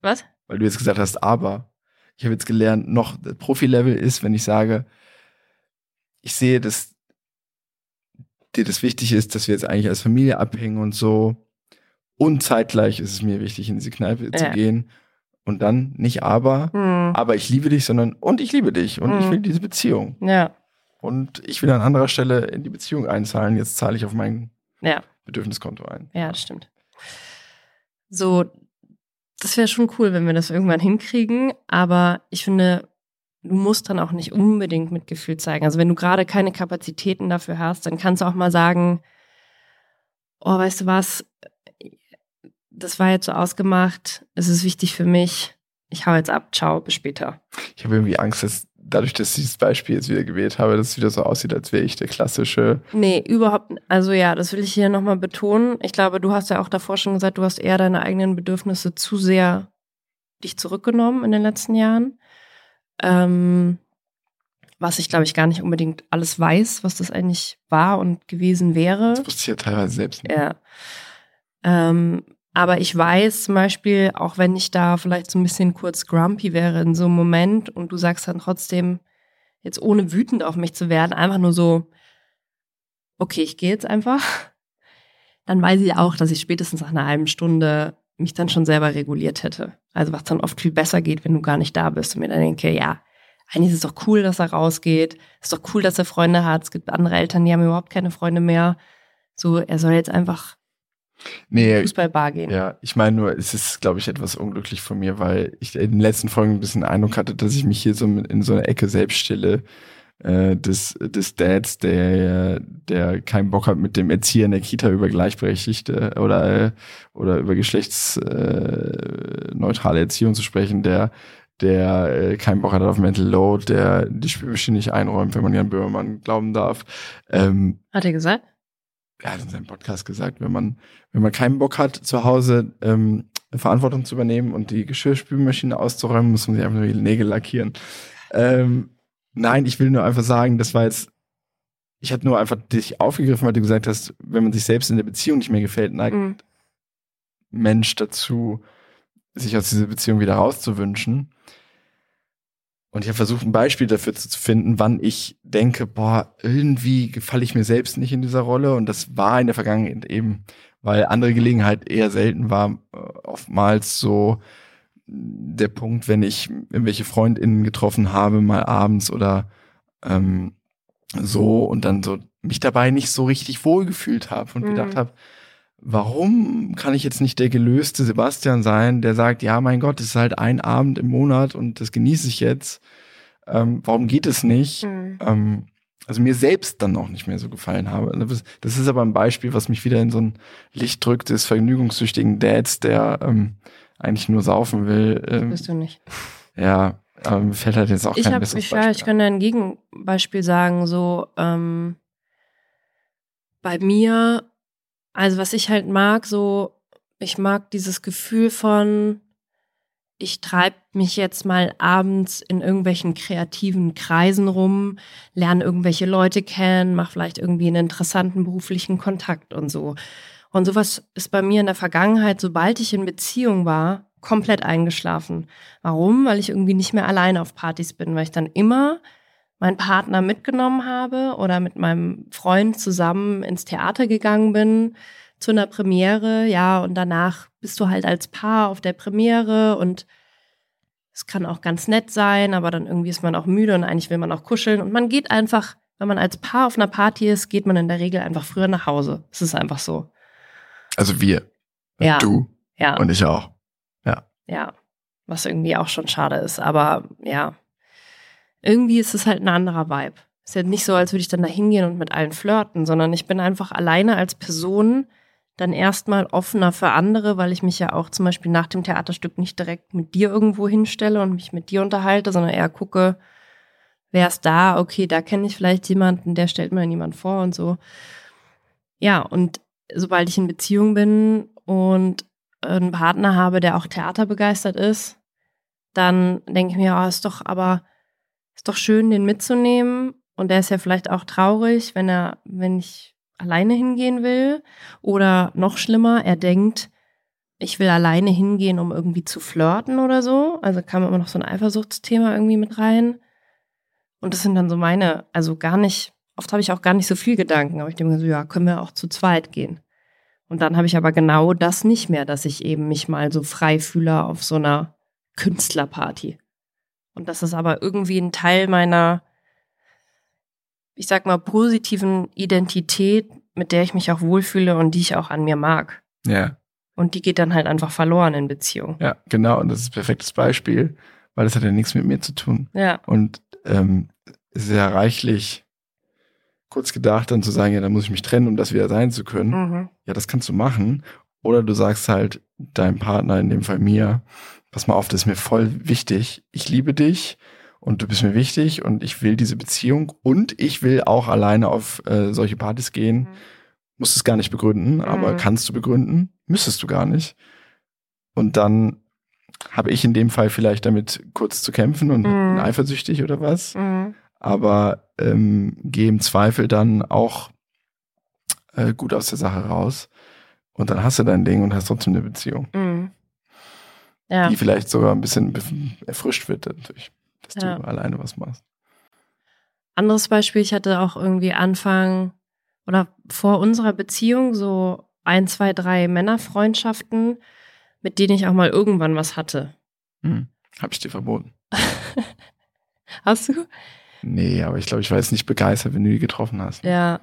Was? Weil du jetzt gesagt hast, aber. Ich habe jetzt gelernt, noch Profi-Level ist, wenn ich sage, ich sehe, dass dir das wichtig ist, dass wir jetzt eigentlich als Familie abhängen und so. Und zeitgleich ist es mir wichtig, in diese Kneipe zu gehen. Und dann nicht aber ich liebe dich, sondern und ich liebe dich und ich will diese Beziehung. Ja. Und ich will an anderer Stelle in die Beziehung einzahlen. Jetzt zahle ich auf meinen... Bedürfniskonto ein. Ja, das stimmt. So, das wäre schon cool, wenn wir das irgendwann hinkriegen, aber ich finde, du musst dann auch nicht unbedingt Mitgefühl zeigen. Also wenn du gerade keine Kapazitäten dafür hast, dann kannst du auch mal sagen, oh, weißt du was, das war jetzt so ausgemacht, es ist wichtig für mich, ich hau jetzt ab, ciao, bis später. Ich habe irgendwie Angst, dass dadurch, dass ich das Beispiel jetzt wieder gewählt habe, dass es wieder so aussieht, als wäre ich der klassische... Nee, überhaupt nicht. Also ja, das will ich hier nochmal betonen. Ich glaube, du hast ja auch davor schon gesagt, du hast eher deine eigenen Bedürfnisse zu sehr dich zurückgenommen in den letzten Jahren. Was ich, glaube ich, gar nicht unbedingt alles weiß, was das eigentlich war und gewesen wäre. Das wusste ich ja teilweise selbst nicht. Ja. Aber ich weiß zum Beispiel, auch wenn ich da vielleicht so ein bisschen kurz grumpy wäre in so einem Moment und du sagst dann trotzdem, jetzt ohne wütend auf mich zu werden, einfach nur so, okay, ich gehe jetzt einfach, dann weiß ich auch, dass ich spätestens nach einer halben Stunde mich dann schon selber reguliert hätte. Also was dann oft viel besser geht, wenn du gar nicht da bist und mir dann denke, ja, eigentlich ist es doch cool, dass er rausgeht, ist doch cool, dass er Freunde hat, es gibt andere Eltern, die haben überhaupt keine Freunde mehr. So, er soll jetzt einfach... Nee, Fußballbar gehen. Ja, ich meine nur, es ist, glaube ich, etwas unglücklich von mir, weil ich in den letzten Folgen ein bisschen Eindruck hatte, dass ich mich hier so in so einer Ecke selbst stelle, des Dads, der keinen Bock hat, mit dem Erzieher in der Kita über gleichberechtigte oder über geschlechtsneutrale Erziehung zu sprechen, der keinen Bock hat auf Mental Load, der die Spülmaschine nicht einräumt, wenn man Jan Böhmermann glauben darf. Hat er gesagt? Er hat in seinem Podcast gesagt, wenn man keinen Bock hat, zu Hause Verantwortung zu übernehmen und die Geschirrspülmaschine auszuräumen, muss man sich einfach nur die Nägel lackieren. Nein, ich will nur einfach sagen, das war jetzt, Ich hatte nur einfach dich aufgegriffen, weil du gesagt hast, wenn man sich selbst in der Beziehung nicht mehr gefällt, neigt Mensch dazu, sich aus dieser Beziehung wieder rauszuwünschen. Und ich habe versucht, ein Beispiel dafür zu finden, wann ich denke, boah, irgendwie gefalle ich mir selbst nicht in dieser Rolle. Und das war in der Vergangenheit eben, weil andere Gelegenheit eher selten war, oftmals so der Punkt, wenn ich irgendwelche FreundInnen getroffen habe, mal abends oder so, und dann so mich dabei nicht so richtig wohlgefühlt habe und gedacht habe, warum kann ich jetzt nicht der gelöste Sebastian sein, der sagt, ja, mein Gott, es ist halt ein Abend im Monat und das genieße ich jetzt. Warum geht es nicht? Also mir selbst dann auch nicht mehr so gefallen habe. Das ist aber ein Beispiel, was mich wieder in so ein Licht drückt, des vergnügungssüchtigen Dads, der eigentlich nur saufen will. Das bist du nicht. Ja, aber mir fällt halt jetzt auch kein besseres Beispiel an. Ich kann ein Gegenbeispiel sagen, so bei mir. Also was ich halt mag, so, ich mag dieses Gefühl von, ich treibe mich jetzt mal abends in irgendwelchen kreativen Kreisen rum, lerne irgendwelche Leute kennen, mache vielleicht irgendwie einen interessanten beruflichen Kontakt und so. Und sowas ist bei mir in der Vergangenheit, sobald ich in Beziehung war, komplett eingeschlafen. Warum? Weil ich irgendwie nicht mehr alleine auf Partys bin, weil ich dann immer meinen Partner mitgenommen habe oder mit meinem Freund zusammen ins Theater gegangen bin zu einer Premiere, ja, und danach bist du halt als Paar auf der Premiere und es kann auch ganz nett sein, aber dann irgendwie ist man auch müde und eigentlich will man auch kuscheln und man geht einfach, wenn man als Paar auf einer Party ist, geht man in der Regel einfach früher nach Hause. Es ist einfach so. Also wir. Ja. Du. Ja. Und ich auch. Ja. Ja. Was irgendwie auch schon schade ist, aber ja. Irgendwie ist es halt ein anderer Vibe. Es ist ja nicht so, als würde ich dann da hingehen und mit allen flirten, sondern ich bin einfach alleine als Person dann erstmal offener für andere, weil ich mich ja auch zum Beispiel nach dem Theaterstück nicht direkt mit dir irgendwo hinstelle und mich mit dir unterhalte, sondern eher gucke, wer ist da? Okay, da kenne ich vielleicht jemanden, der stellt mir niemand vor und so. Ja, und sobald ich in Beziehung bin und einen Partner habe, der auch theaterbegeistert ist, dann denke ich mir, oh, ist doch schön, den mitzunehmen, und der ist ja vielleicht auch traurig, wenn ich alleine hingehen will, oder noch schlimmer, er denkt, ich will alleine hingehen, um irgendwie zu flirten oder so, also kam immer noch so ein Eifersuchtsthema irgendwie mit rein, und das sind dann so meine, also gar nicht, oft habe ich auch gar nicht so viel Gedanken, aber ich denke so, ja, können wir auch zu zweit gehen, und dann habe ich aber genau das nicht mehr, dass ich eben mich mal so frei fühle auf so einer Künstlerparty. Und das ist aber irgendwie ein Teil meiner, ich sag mal, positiven Identität, mit der ich mich auch wohlfühle und die ich auch an mir mag. Ja. Und die geht dann halt einfach verloren in Beziehung. Ja, genau. Und das ist ein perfektes Beispiel, weil das hat ja nichts mit mir zu tun. Ja. Und es ist ja reichlich kurz gedacht, dann zu sagen, ja, dann muss ich mich trennen, um das wieder sein zu können. Mhm. Ja, das kannst du machen. Oder du sagst halt deinem Partner, in dem Fall mir, pass mal auf, das ist mir voll wichtig. Ich liebe dich und du bist mir wichtig und ich will diese Beziehung und ich will auch alleine auf solche Partys gehen. Musst es gar nicht begründen, aber kannst du begründen? Müsstest du gar nicht. Und dann habe ich in dem Fall vielleicht damit kurz zu kämpfen und bin eifersüchtig oder was. Aber gehe im Zweifel dann auch gut aus der Sache raus. Und dann hast du dein Ding und hast trotzdem eine Beziehung. Ja. Die vielleicht sogar ein bisschen erfrischt wird dadurch, dass du alleine was machst. Anderes Beispiel, ich hatte auch irgendwie Anfang oder vor unserer Beziehung so 1, 2, 3 Männerfreundschaften, mit denen ich auch mal irgendwann was hatte. Hab ich dir verboten. Hast du? Nee, aber ich glaube, ich war jetzt nicht begeistert, wenn du die getroffen hast. Ja,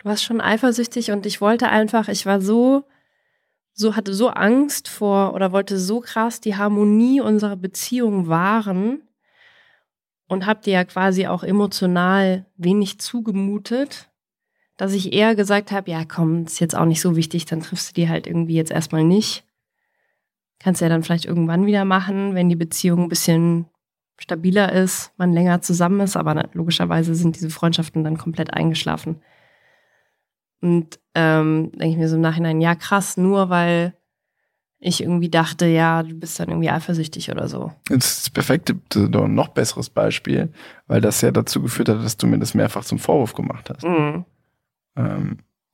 du warst schon eifersüchtig und ich wollte einfach, ich war so hatte so Angst vor oder wollte so krass die Harmonie unserer Beziehung wahren und habe dir ja quasi auch emotional wenig zugemutet, dass ich eher gesagt habe, ja komm, ist jetzt auch nicht so wichtig, dann triffst du die halt irgendwie jetzt erstmal nicht. Kannst ja dann vielleicht irgendwann wieder machen, wenn die Beziehung ein bisschen stabiler ist, man länger zusammen ist, aber logischerweise sind diese Freundschaften dann komplett eingeschlafen. Und denke ich mir so im Nachhinein, ja krass, nur weil ich irgendwie dachte, ja, du bist dann irgendwie eifersüchtig oder so. Das ist das perfekte, noch besseres Beispiel, weil das ja dazu geführt hat, dass du mir das mehrfach zum Vorwurf gemacht hast. Mhm.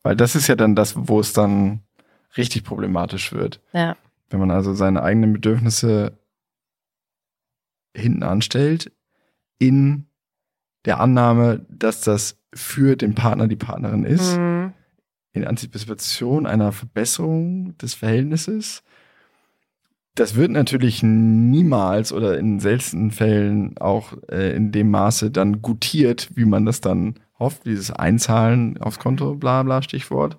Weil das ist ja dann das, wo es dann richtig problematisch wird. Ja. Wenn man also seine eigenen Bedürfnisse hinten anstellt, in der Annahme, dass das für den Partner, die Partnerin ist, mhm. in Antizipation einer Verbesserung des Verhältnisses. Das wird natürlich niemals oder in seltenen Fällen auch in dem Maße dann gutiert, wie man das dann hofft, dieses Einzahlen aufs Konto, bla bla, Stichwort.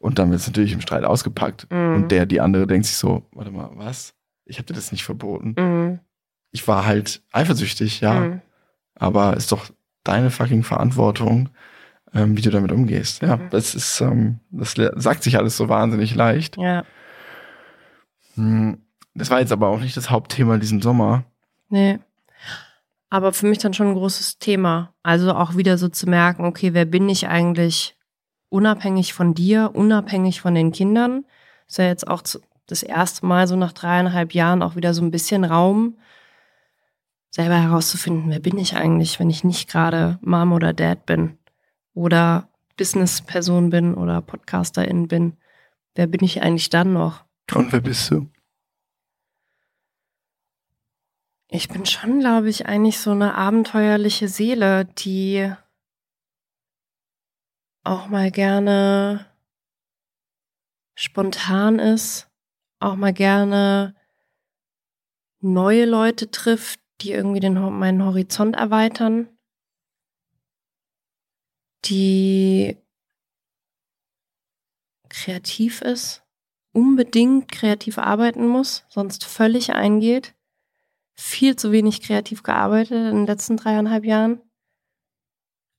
Und dann wird es natürlich im Streit ausgepackt. Mhm. Und die andere denkt sich so, warte mal, was? Ich hab dir das nicht verboten. Mhm. Ich war halt eifersüchtig, ja. Mhm. Aber ist doch deine fucking Verantwortung, wie du damit umgehst. Ja, mhm. Das ist, das sagt sich alles so wahnsinnig leicht. Ja. Das war jetzt aber auch nicht das Hauptthema diesen Sommer. Nee. Aber für mich dann schon ein großes Thema. Also auch wieder so zu merken, okay, wer bin ich eigentlich unabhängig von dir, unabhängig von den Kindern? Ist ja jetzt auch das erste Mal so nach 3,5 Jahren auch wieder so ein bisschen Raum, selber herauszufinden, wer bin ich eigentlich, wenn ich nicht gerade Mom oder Dad bin oder Business-Person bin oder Podcasterin bin. Wer bin ich eigentlich dann noch? Und wer bist du? Ich bin schon, glaube ich, eigentlich so eine abenteuerliche Seele, die auch mal gerne spontan ist, auch mal gerne neue Leute trifft, die irgendwie meinen Horizont erweitern, die kreativ ist, unbedingt kreativ arbeiten muss, sonst völlig eingeht, viel zu wenig kreativ gearbeitet in den letzten 3,5 Jahren,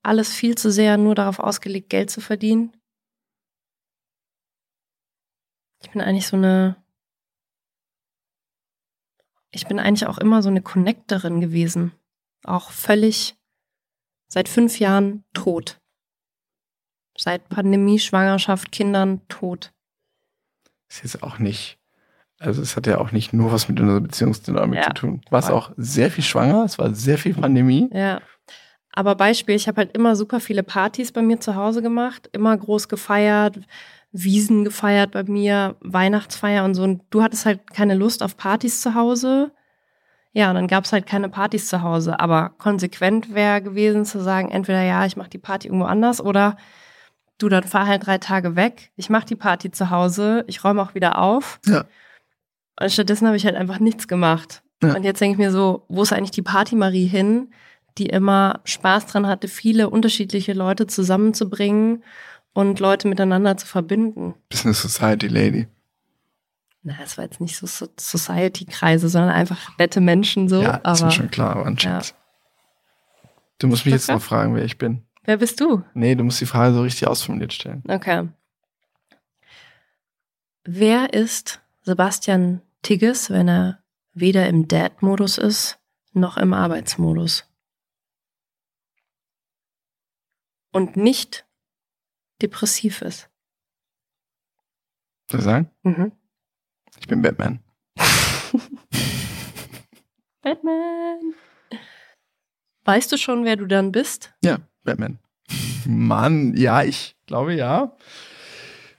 alles viel zu sehr nur darauf ausgelegt, Geld zu verdienen. Ich bin eigentlich auch immer so eine Connectorin gewesen. Auch völlig seit 5 Jahren tot. Seit Pandemie, Schwangerschaft, Kindern tot. Ist jetzt auch nicht, also es hat ja auch nicht nur was mit unserer Beziehungsdynamik zu tun. Du warst auch sehr viel schwanger, es war sehr viel Pandemie. Ja, aber Beispiel, ich habe halt immer super viele Partys bei mir zu Hause gemacht, immer groß gefeiert, Wiesen gefeiert bei mir, Weihnachtsfeier und so. Und du hattest halt keine Lust auf Partys zu Hause. Ja, und dann gab es halt keine Partys zu Hause. Aber konsequent wäre gewesen zu sagen, entweder ja, ich mache die Party irgendwo anders oder du, dann fahr halt 3 Tage weg. Ich mache die Party zu Hause, ich räume auch wieder auf. Ja. Und stattdessen habe ich halt einfach nichts gemacht. Ja. Und jetzt denke ich mir so, wo ist eigentlich die Party-Marie hin, die immer Spaß dran hatte, viele unterschiedliche Leute zusammenzubringen und Leute miteinander zu verbinden. Bist eine Society-Lady. Na, es war jetzt nicht so Society-Kreise, sondern einfach nette Menschen so. Ja, ist mir schon klar, aber anscheinend. Ja. Du musst mich jetzt noch fragen, wer ich bin. Wer bist du? Nee, du musst die Frage so richtig ausformuliert stellen. Okay. Wer ist Sebastian Tegges, wenn er weder im Dad-Modus ist, noch im Arbeitsmodus? Und nicht depressiv ist. Soll ich sagen? Mhm. Ich bin Batman. Batman. Weißt du schon, wer du dann bist? Ja, Batman. Mann, ja, ich glaube ja.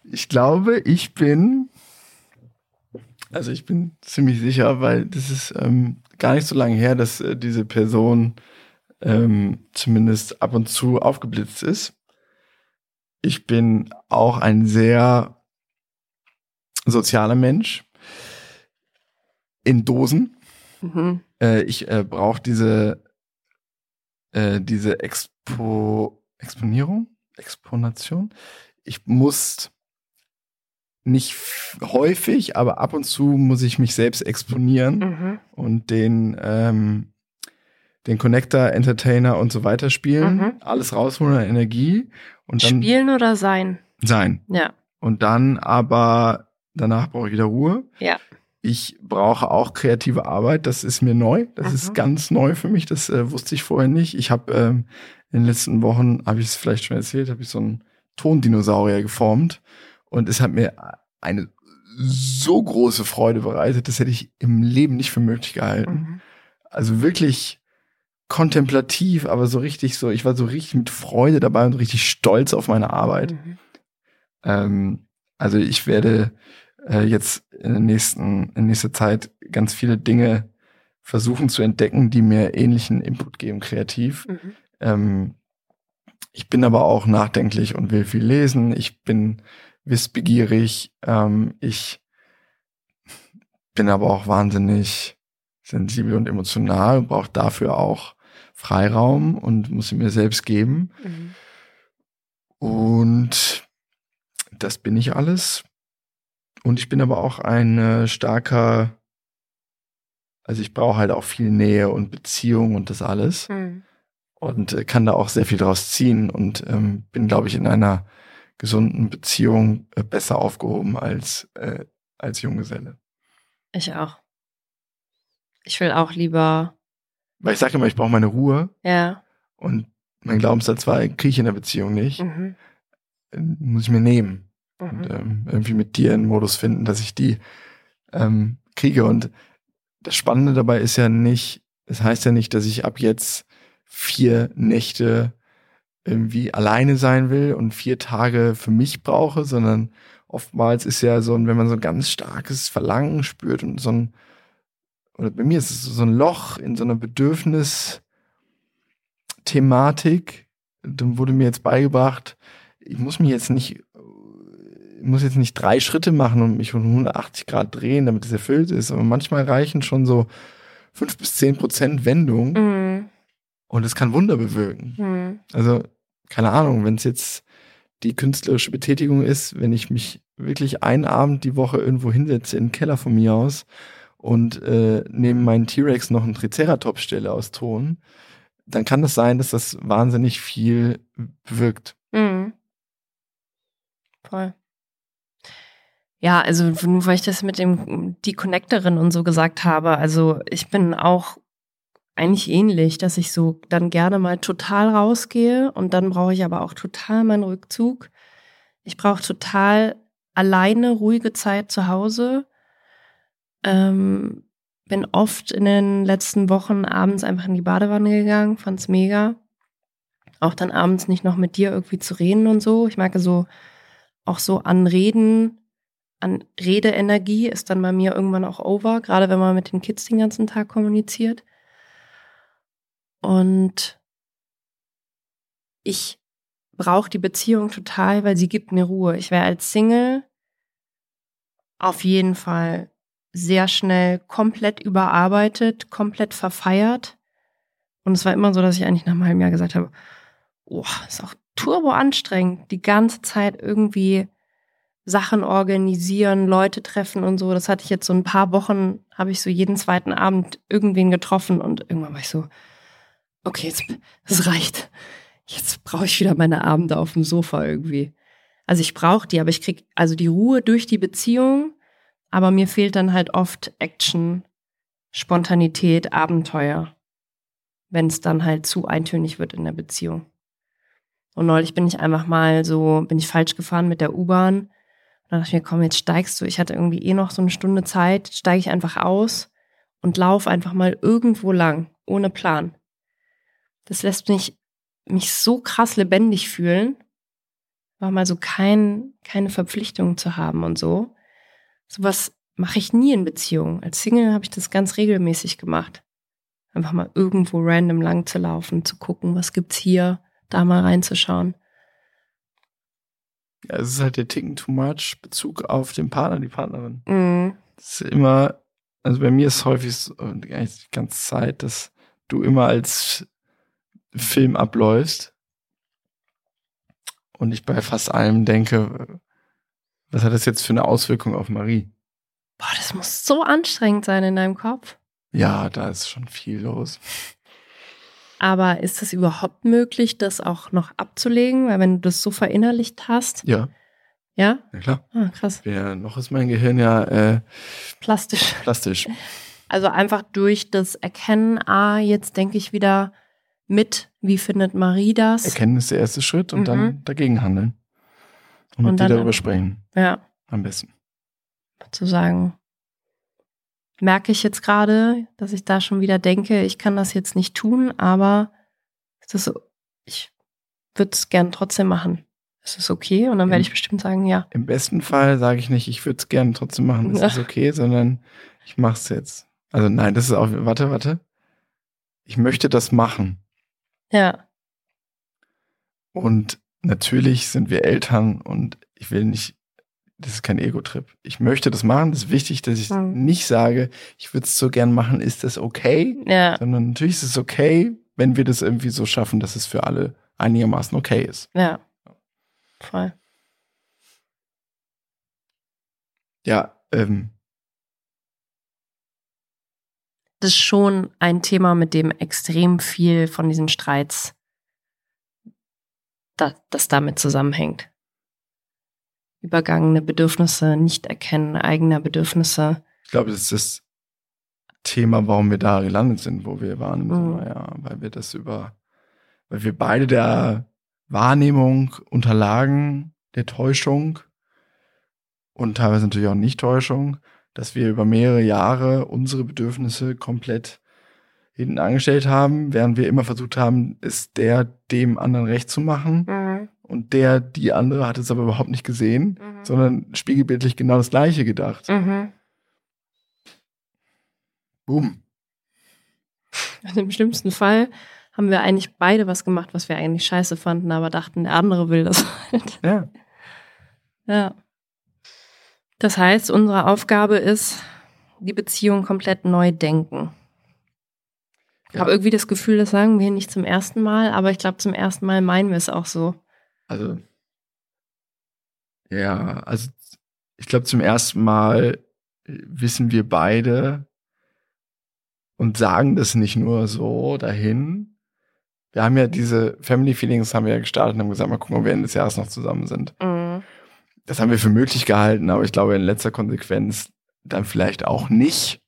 Ich glaube, ich bin ziemlich sicher, weil das ist gar nicht so lange her, dass diese Person zumindest ab und zu aufgeblitzt ist. Ich bin auch ein sehr sozialer Mensch in Dosen. Mhm. Ich brauche diese Exponation. Ich muss nicht häufig, aber ab und zu muss ich mich selbst exponieren und den Connector, Entertainer und so weiter spielen, alles rausholen an Energie. Und dann spielen oder sein? Sein. Ja. Und dann aber, danach brauche ich wieder Ruhe. Ja. Ich brauche auch kreative Arbeit, das ist mir neu, das ist ganz neu für mich, das wusste ich vorher nicht. Ich habe in den letzten Wochen, habe ich es vielleicht schon erzählt, habe ich so einen Tondinosaurier geformt und es hat mir eine so große Freude bereitet, das hätte ich im Leben nicht für möglich gehalten. Mhm. Also wirklich kontemplativ, aber so richtig so, ich war so richtig mit Freude dabei und richtig stolz auf meine Arbeit. Mhm. Also ich werde jetzt in nächster Zeit ganz viele Dinge versuchen zu entdecken, die mir ähnlichen Input geben, kreativ. Mhm. Ich bin aber auch nachdenklich und will viel lesen. Ich bin wissbegierig. Ich bin aber auch wahnsinnig sensibel und emotional, brauche dafür auch Freiraum und muss ihn mir selbst geben. Mhm. Und das bin ich alles. Und ich bin aber auch ein starker, also ich brauche halt auch viel Nähe und Beziehung und das alles. Mhm. Und kann da auch sehr viel draus ziehen und bin, glaube ich, in einer gesunden Beziehung besser aufgehoben als Junggeselle. Ich auch. Ich will auch lieber... Weil ich sage immer, ich brauche meine Ruhe. Ja. Und mein Glaubenssatz war, kriege ich in der Beziehung nicht. Mhm. Muss ich mir nehmen. Mhm. Und irgendwie mit dir einen Modus finden, dass ich die kriege. Und das Spannende dabei ist ja nicht, es heißt ja nicht, dass ich ab jetzt 4 Nächte irgendwie alleine sein will und 4 Tage für mich brauche, sondern oftmals ist ja so ein, wenn man so ein ganz starkes Verlangen spürt und so ein, oder bei mir ist es so ein Loch in so einer Bedürfnisthematik, dann wurde mir jetzt beigebracht, ich muss jetzt nicht 3 Schritte machen und mich um 180 Grad drehen, damit es erfüllt ist, aber manchmal reichen schon so 5-10% Wendung. Mhm. Und es kann Wunder bewirken. Hm. Also, keine Ahnung, wenn es jetzt die künstlerische Betätigung ist, wenn ich mich wirklich einen Abend die Woche irgendwo hinsetze, in den Keller von mir aus und neben meinen T-Rex noch einen Triceratops stelle aus Ton, dann kann das sein, dass das wahnsinnig viel bewirkt. Hm. Voll. Ja, also nur weil ich das mit die Connectorin und so gesagt habe, also ich bin auch eigentlich ähnlich, dass ich so dann gerne mal total rausgehe und dann brauche ich aber auch total meinen Rückzug. Ich brauche total alleine ruhige Zeit zu Hause. Bin oft in den letzten Wochen abends einfach in die Badewanne gegangen, fand's mega. Auch dann abends nicht noch mit dir irgendwie zu reden und so. Ich merke so, auch so an Redeenergie ist dann bei mir irgendwann auch over, gerade wenn man mit den Kids den ganzen Tag kommuniziert. Und ich brauche die Beziehung total, weil sie gibt mir Ruhe. Ich wäre als Single auf jeden Fall sehr schnell komplett überarbeitet, komplett verfeiert. Und es war immer so, dass ich eigentlich nach einem halben Jahr gesagt habe, oh, ist auch turbo anstrengend, die ganze Zeit irgendwie Sachen organisieren, Leute treffen und so. Das hatte ich jetzt so ein paar Wochen, habe ich so jeden zweiten Abend irgendwen getroffen und irgendwann war ich so... Okay, es reicht. Jetzt brauche ich wieder meine Abende auf dem Sofa irgendwie. Also ich brauche die, aber ich kriege also die Ruhe durch die Beziehung, aber mir fehlt dann halt oft Action, Spontanität, Abenteuer, wenn es dann halt zu eintönig wird in der Beziehung. Und neulich bin ich falsch gefahren mit der U-Bahn. Und dann dachte ich mir, komm, jetzt steigst du. Ich hatte irgendwie noch so eine Stunde Zeit, steige ich einfach aus und laufe einfach mal irgendwo lang, ohne Plan. Das lässt mich so krass lebendig fühlen, war mal so keine Verpflichtungen zu haben und so. Sowas mache ich nie in Beziehungen. Als Single habe ich das ganz regelmäßig gemacht. Einfach mal irgendwo random lang zu laufen, zu gucken, was gibt's hier, da mal reinzuschauen. Ja, es ist halt der Ticken too much Bezug auf den Partner, die Partnerin. Mhm. Das ist immer, also bei mir ist häufig so, eigentlich die ganze Zeit, dass du immer als Film abläufst und ich bei fast allem denke, was hat das jetzt für eine Auswirkung auf Marie? Boah, das muss so anstrengend sein in deinem Kopf. Ja, da ist schon viel los. Aber ist es überhaupt möglich, das auch noch abzulegen? Weil wenn du das so verinnerlicht hast. Ja. Ja? Ja, klar. Ah, krass. Noch ist mein Gehirn ja plastisch. Also einfach durch das Erkennen, jetzt denke ich wieder mit, wie findet Marie das? Erkennen ist der erste Schritt und dann dagegen handeln. Und mit dir darüber sprechen. Ja. Am besten. zu sagen, merke ich jetzt gerade, dass ich da schon wieder denke, ich kann das jetzt nicht tun, aber es ist so, ich würde es gern trotzdem machen. Es ist okay und dann werde ich bestimmt sagen, ja. Im besten Fall sage ich nicht, ich würde es gerne trotzdem machen, es ist okay, sondern ich mache es jetzt. Also nein, das ist auch, warte. Ich möchte das machen. Ja. Und natürlich sind wir Eltern und ich will nicht, das ist kein Ego-Trip. Ich möchte das machen, das ist wichtig, dass ich nicht sage, ich würde es so gern machen, ist das okay? Ja. Sondern natürlich ist es okay, wenn wir das irgendwie so schaffen, dass es für alle einigermaßen okay ist. Ja. Voll. Ja, Das ist schon ein Thema, mit dem extrem viel von diesen Streits, das damit zusammenhängt. Übergangene Bedürfnisse, Nicht-Erkennen eigener Bedürfnisse. Ich glaube, das ist das Thema, warum wir da gelandet sind, wo wir waren. Ja, weil wir beide der Wahrnehmung unterlagen, der Täuschung und teilweise natürlich auch Nichttäuschung, dass wir über mehrere Jahre unsere Bedürfnisse komplett hinten angestellt haben, während wir immer versucht haben, es dem anderen recht zu machen. Mhm. Und die andere hat es aber überhaupt nicht gesehen, sondern spiegelbildlich genau das Gleiche gedacht. Mhm. Boom. Und im schlimmsten Fall haben wir eigentlich beide was gemacht, was wir eigentlich scheiße fanden, aber dachten, der andere will das halt. Ja. Ja. Das heißt, unsere Aufgabe ist, die Beziehung komplett neu denken. Ich habe irgendwie das Gefühl, das sagen wir nicht zum ersten Mal, aber ich glaube, zum ersten Mal meinen wir es auch so. Also, ja, ich glaube, zum ersten Mal wissen wir beide und sagen das nicht nur so dahin. Wir haben ja diese Family Feelings gestartet und haben gesagt, mal gucken, ob wir Ende des Jahres noch zusammen sind. Mhm. Das haben wir für möglich gehalten, aber ich glaube in letzter Konsequenz dann vielleicht auch nicht.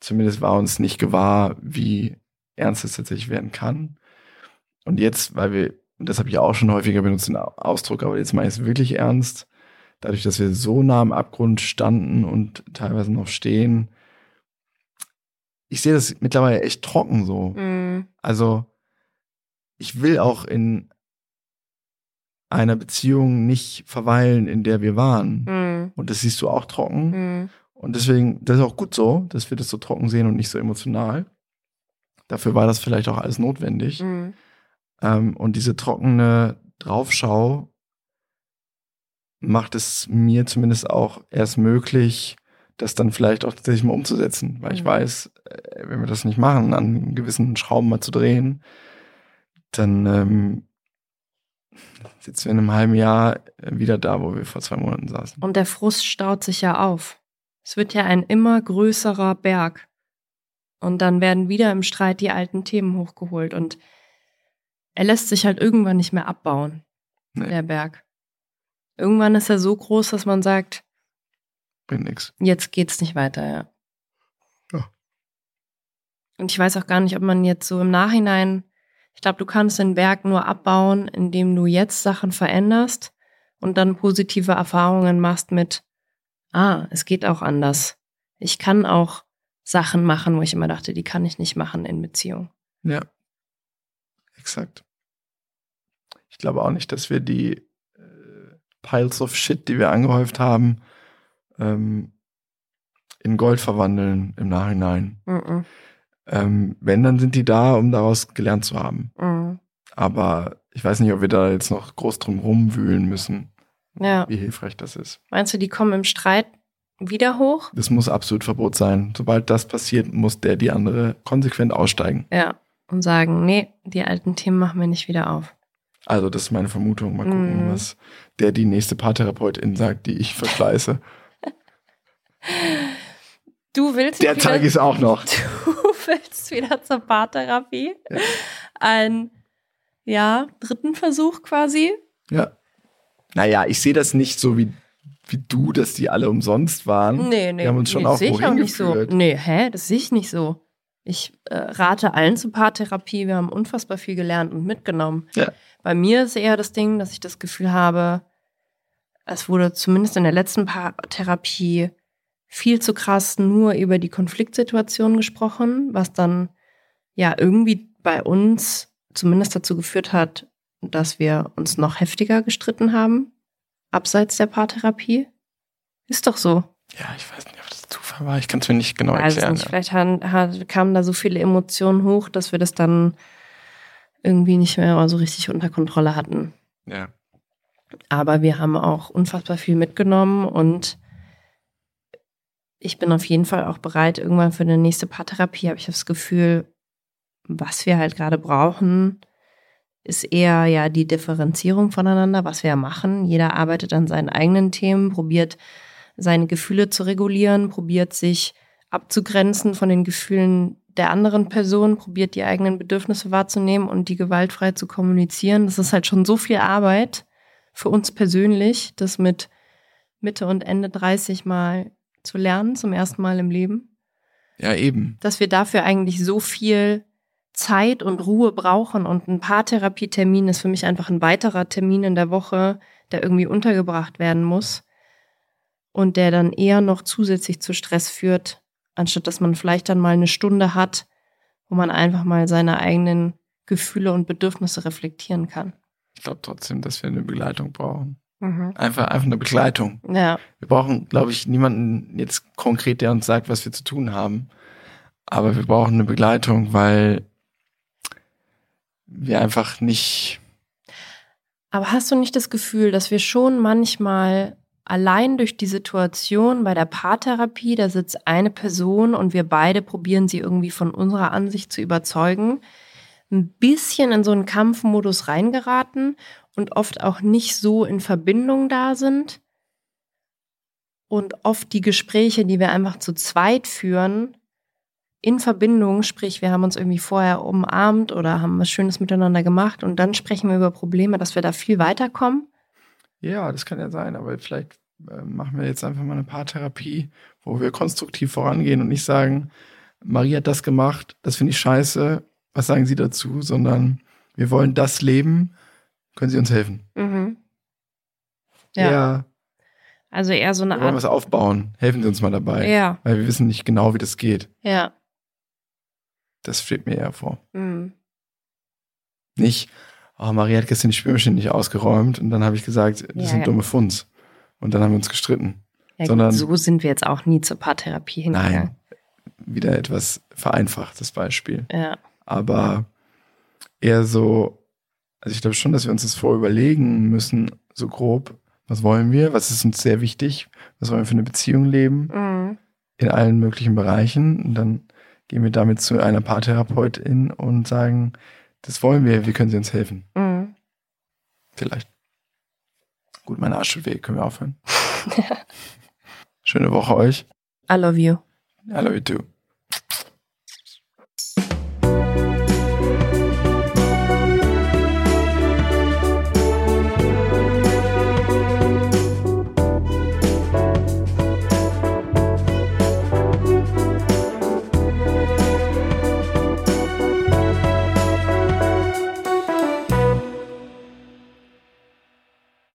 Zumindest war uns nicht gewahr, wie ernst es tatsächlich werden kann. Und jetzt, das habe ich auch schon häufiger benutzt, den Ausdruck, aber jetzt meine ich es wirklich ernst. Dadurch, dass wir so nah am Abgrund standen und teilweise noch stehen. Ich sehe das mittlerweile echt trocken so. Mm. Also ich will auch in einer Beziehung nicht verweilen, in der wir waren. Mm. Und das siehst du auch trocken. Mm. Und deswegen, das ist auch gut so, dass wir das so trocken sehen und nicht so emotional. Dafür war das vielleicht auch alles notwendig. Mm. Und diese trockene Draufschau macht es mir zumindest auch erst möglich, das dann vielleicht auch tatsächlich mal umzusetzen. Weil ich weiß, wenn wir das nicht machen, an gewissen Schrauben mal zu drehen, dann sitzen wir in einem halben Jahr wieder da, wo wir vor 2 Monaten saßen. Und der Frust staut sich ja auf. Es wird ja ein immer größerer Berg. Und dann werden wieder im Streit die alten Themen hochgeholt und er lässt sich halt irgendwann nicht mehr abbauen, der Berg. Irgendwann ist er so groß, dass man sagt, bringt nix. Jetzt geht's nicht weiter, ja. Und ich weiß auch gar nicht, ob man jetzt so im Nachhinein, ich glaube, du kannst den Berg nur abbauen, indem du jetzt Sachen veränderst und dann positive Erfahrungen machst mit, es geht auch anders. Ich kann auch Sachen machen, wo ich immer dachte, die kann ich nicht machen in Beziehung. Ja. Exakt. Ich glaube auch nicht, dass wir die Piles of Shit, die wir angehäuft haben, in Gold verwandeln im Nachhinein. Mm-mm. Wenn, dann sind die da, um daraus gelernt zu haben. Mm. Aber ich weiß nicht, ob wir da jetzt noch groß drum rumwühlen müssen, wie hilfreich das ist. Meinst du, die kommen im Streit wieder hoch? Das muss absolut Verbot sein. Sobald das passiert, muss die andere konsequent aussteigen. Ja. Und sagen, nee, die alten Themen machen wir nicht wieder auf. Also das ist meine Vermutung. Mal gucken, was die nächste Paartherapeutin sagt, die ich verschleiße. Der Tag ist auch noch. Du willst wieder zur Paartherapie. Ja. Einen dritten Versuch quasi. Ja. Naja, ich sehe das nicht so wie du, dass die alle umsonst waren. Nee. Die haben uns schon auch wohin geführt. So. Nee, das sehe ich nicht so. Ich rate allen zu Paartherapie. Wir haben unfassbar viel gelernt und mitgenommen. Ja. Bei mir ist eher das Ding, dass ich das Gefühl habe, es wurde zumindest in der letzten Paartherapie viel zu krass nur über die Konfliktsituation gesprochen, was dann ja irgendwie bei uns zumindest dazu geführt hat, dass wir uns noch heftiger gestritten haben, abseits der Paartherapie. Ist doch so. Ja, ich weiß nicht, ob das Zufall war. Ich kann es mir nicht genau erklären. Nicht. Ja. Vielleicht kamen da so viele Emotionen hoch, dass wir das dann irgendwie nicht mehr so richtig unter Kontrolle hatten. Ja. Aber wir haben auch unfassbar viel mitgenommen und ich bin auf jeden Fall auch bereit, irgendwann für eine nächste Paartherapie, habe ich das Gefühl, was wir halt gerade brauchen, ist eher ja die Differenzierung voneinander, was wir ja machen. Jeder arbeitet an seinen eigenen Themen, probiert seine Gefühle zu regulieren, probiert sich abzugrenzen von den Gefühlen der anderen Person, probiert die eigenen Bedürfnisse wahrzunehmen und die gewaltfrei zu kommunizieren. Das ist halt schon so viel Arbeit für uns persönlich, das mit Mitte und Ende 30 mal zu lernen, zum ersten Mal im Leben. Ja, eben. Dass wir dafür eigentlich so viel Zeit und Ruhe brauchen und ein Paartherapietermin ist für mich einfach ein weiterer Termin in der Woche, der irgendwie untergebracht werden muss. Und der dann eher noch zusätzlich zu Stress führt, anstatt dass man vielleicht dann mal eine Stunde hat, wo man einfach mal seine eigenen Gefühle und Bedürfnisse reflektieren kann. Ich glaube trotzdem, dass wir eine Begleitung brauchen. Mhm. Einfach eine Begleitung. Ja. Wir brauchen, glaube ich, niemanden jetzt konkret, der uns sagt, was wir zu tun haben. Aber wir brauchen eine Begleitung, weil wir einfach nicht... Aber hast du nicht das Gefühl, dass wir schon manchmal... Allein durch die Situation bei der Paartherapie, da sitzt eine Person und wir beide probieren sie irgendwie von unserer Ansicht zu überzeugen, ein bisschen in so einen Kampfmodus reingeraten und oft auch nicht so in Verbindung da sind und oft die Gespräche, die wir einfach zu zweit führen, in Verbindung, sprich wir haben uns irgendwie vorher umarmt oder haben was Schönes miteinander gemacht und dann sprechen wir über Probleme, dass wir da viel weiterkommen. Ja, das kann ja sein, aber vielleicht machen wir jetzt einfach mal eine Paartherapie, wo wir konstruktiv vorangehen und nicht sagen, Marie hat das gemacht, das finde ich scheiße, was sagen Sie dazu, sondern wir wollen das leben, können Sie uns helfen? Mhm. Ja. Eher, also eher so eine Art. Wir wollen was aufbauen, helfen Sie uns mal dabei, ja. Weil wir wissen nicht genau, wie das geht. Ja. Das steht mir eher vor. Mhm. Nicht... Oh, Marie hat gestern die Spülmaschine nicht ausgeräumt und dann habe ich gesagt, das sind dumme Funds. Und dann haben wir uns gestritten. Ja, sondern, so sind wir jetzt auch nie zur Paartherapie hingegangen. Nein, wieder etwas vereinfachtes Beispiel. Ja. Aber eher so, also ich glaube schon, dass wir uns das vorüberlegen müssen, so grob, was wollen wir, was ist uns sehr wichtig, was wollen wir für eine Beziehung leben, in allen möglichen Bereichen. Und dann gehen wir damit zu einer Paartherapeutin und sagen, das wollen wir, wie können Sie uns helfen? Mhm. Vielleicht. Gut, mein Arsch tut weh, können wir aufhören? Schöne Woche euch. I love you. I love you too.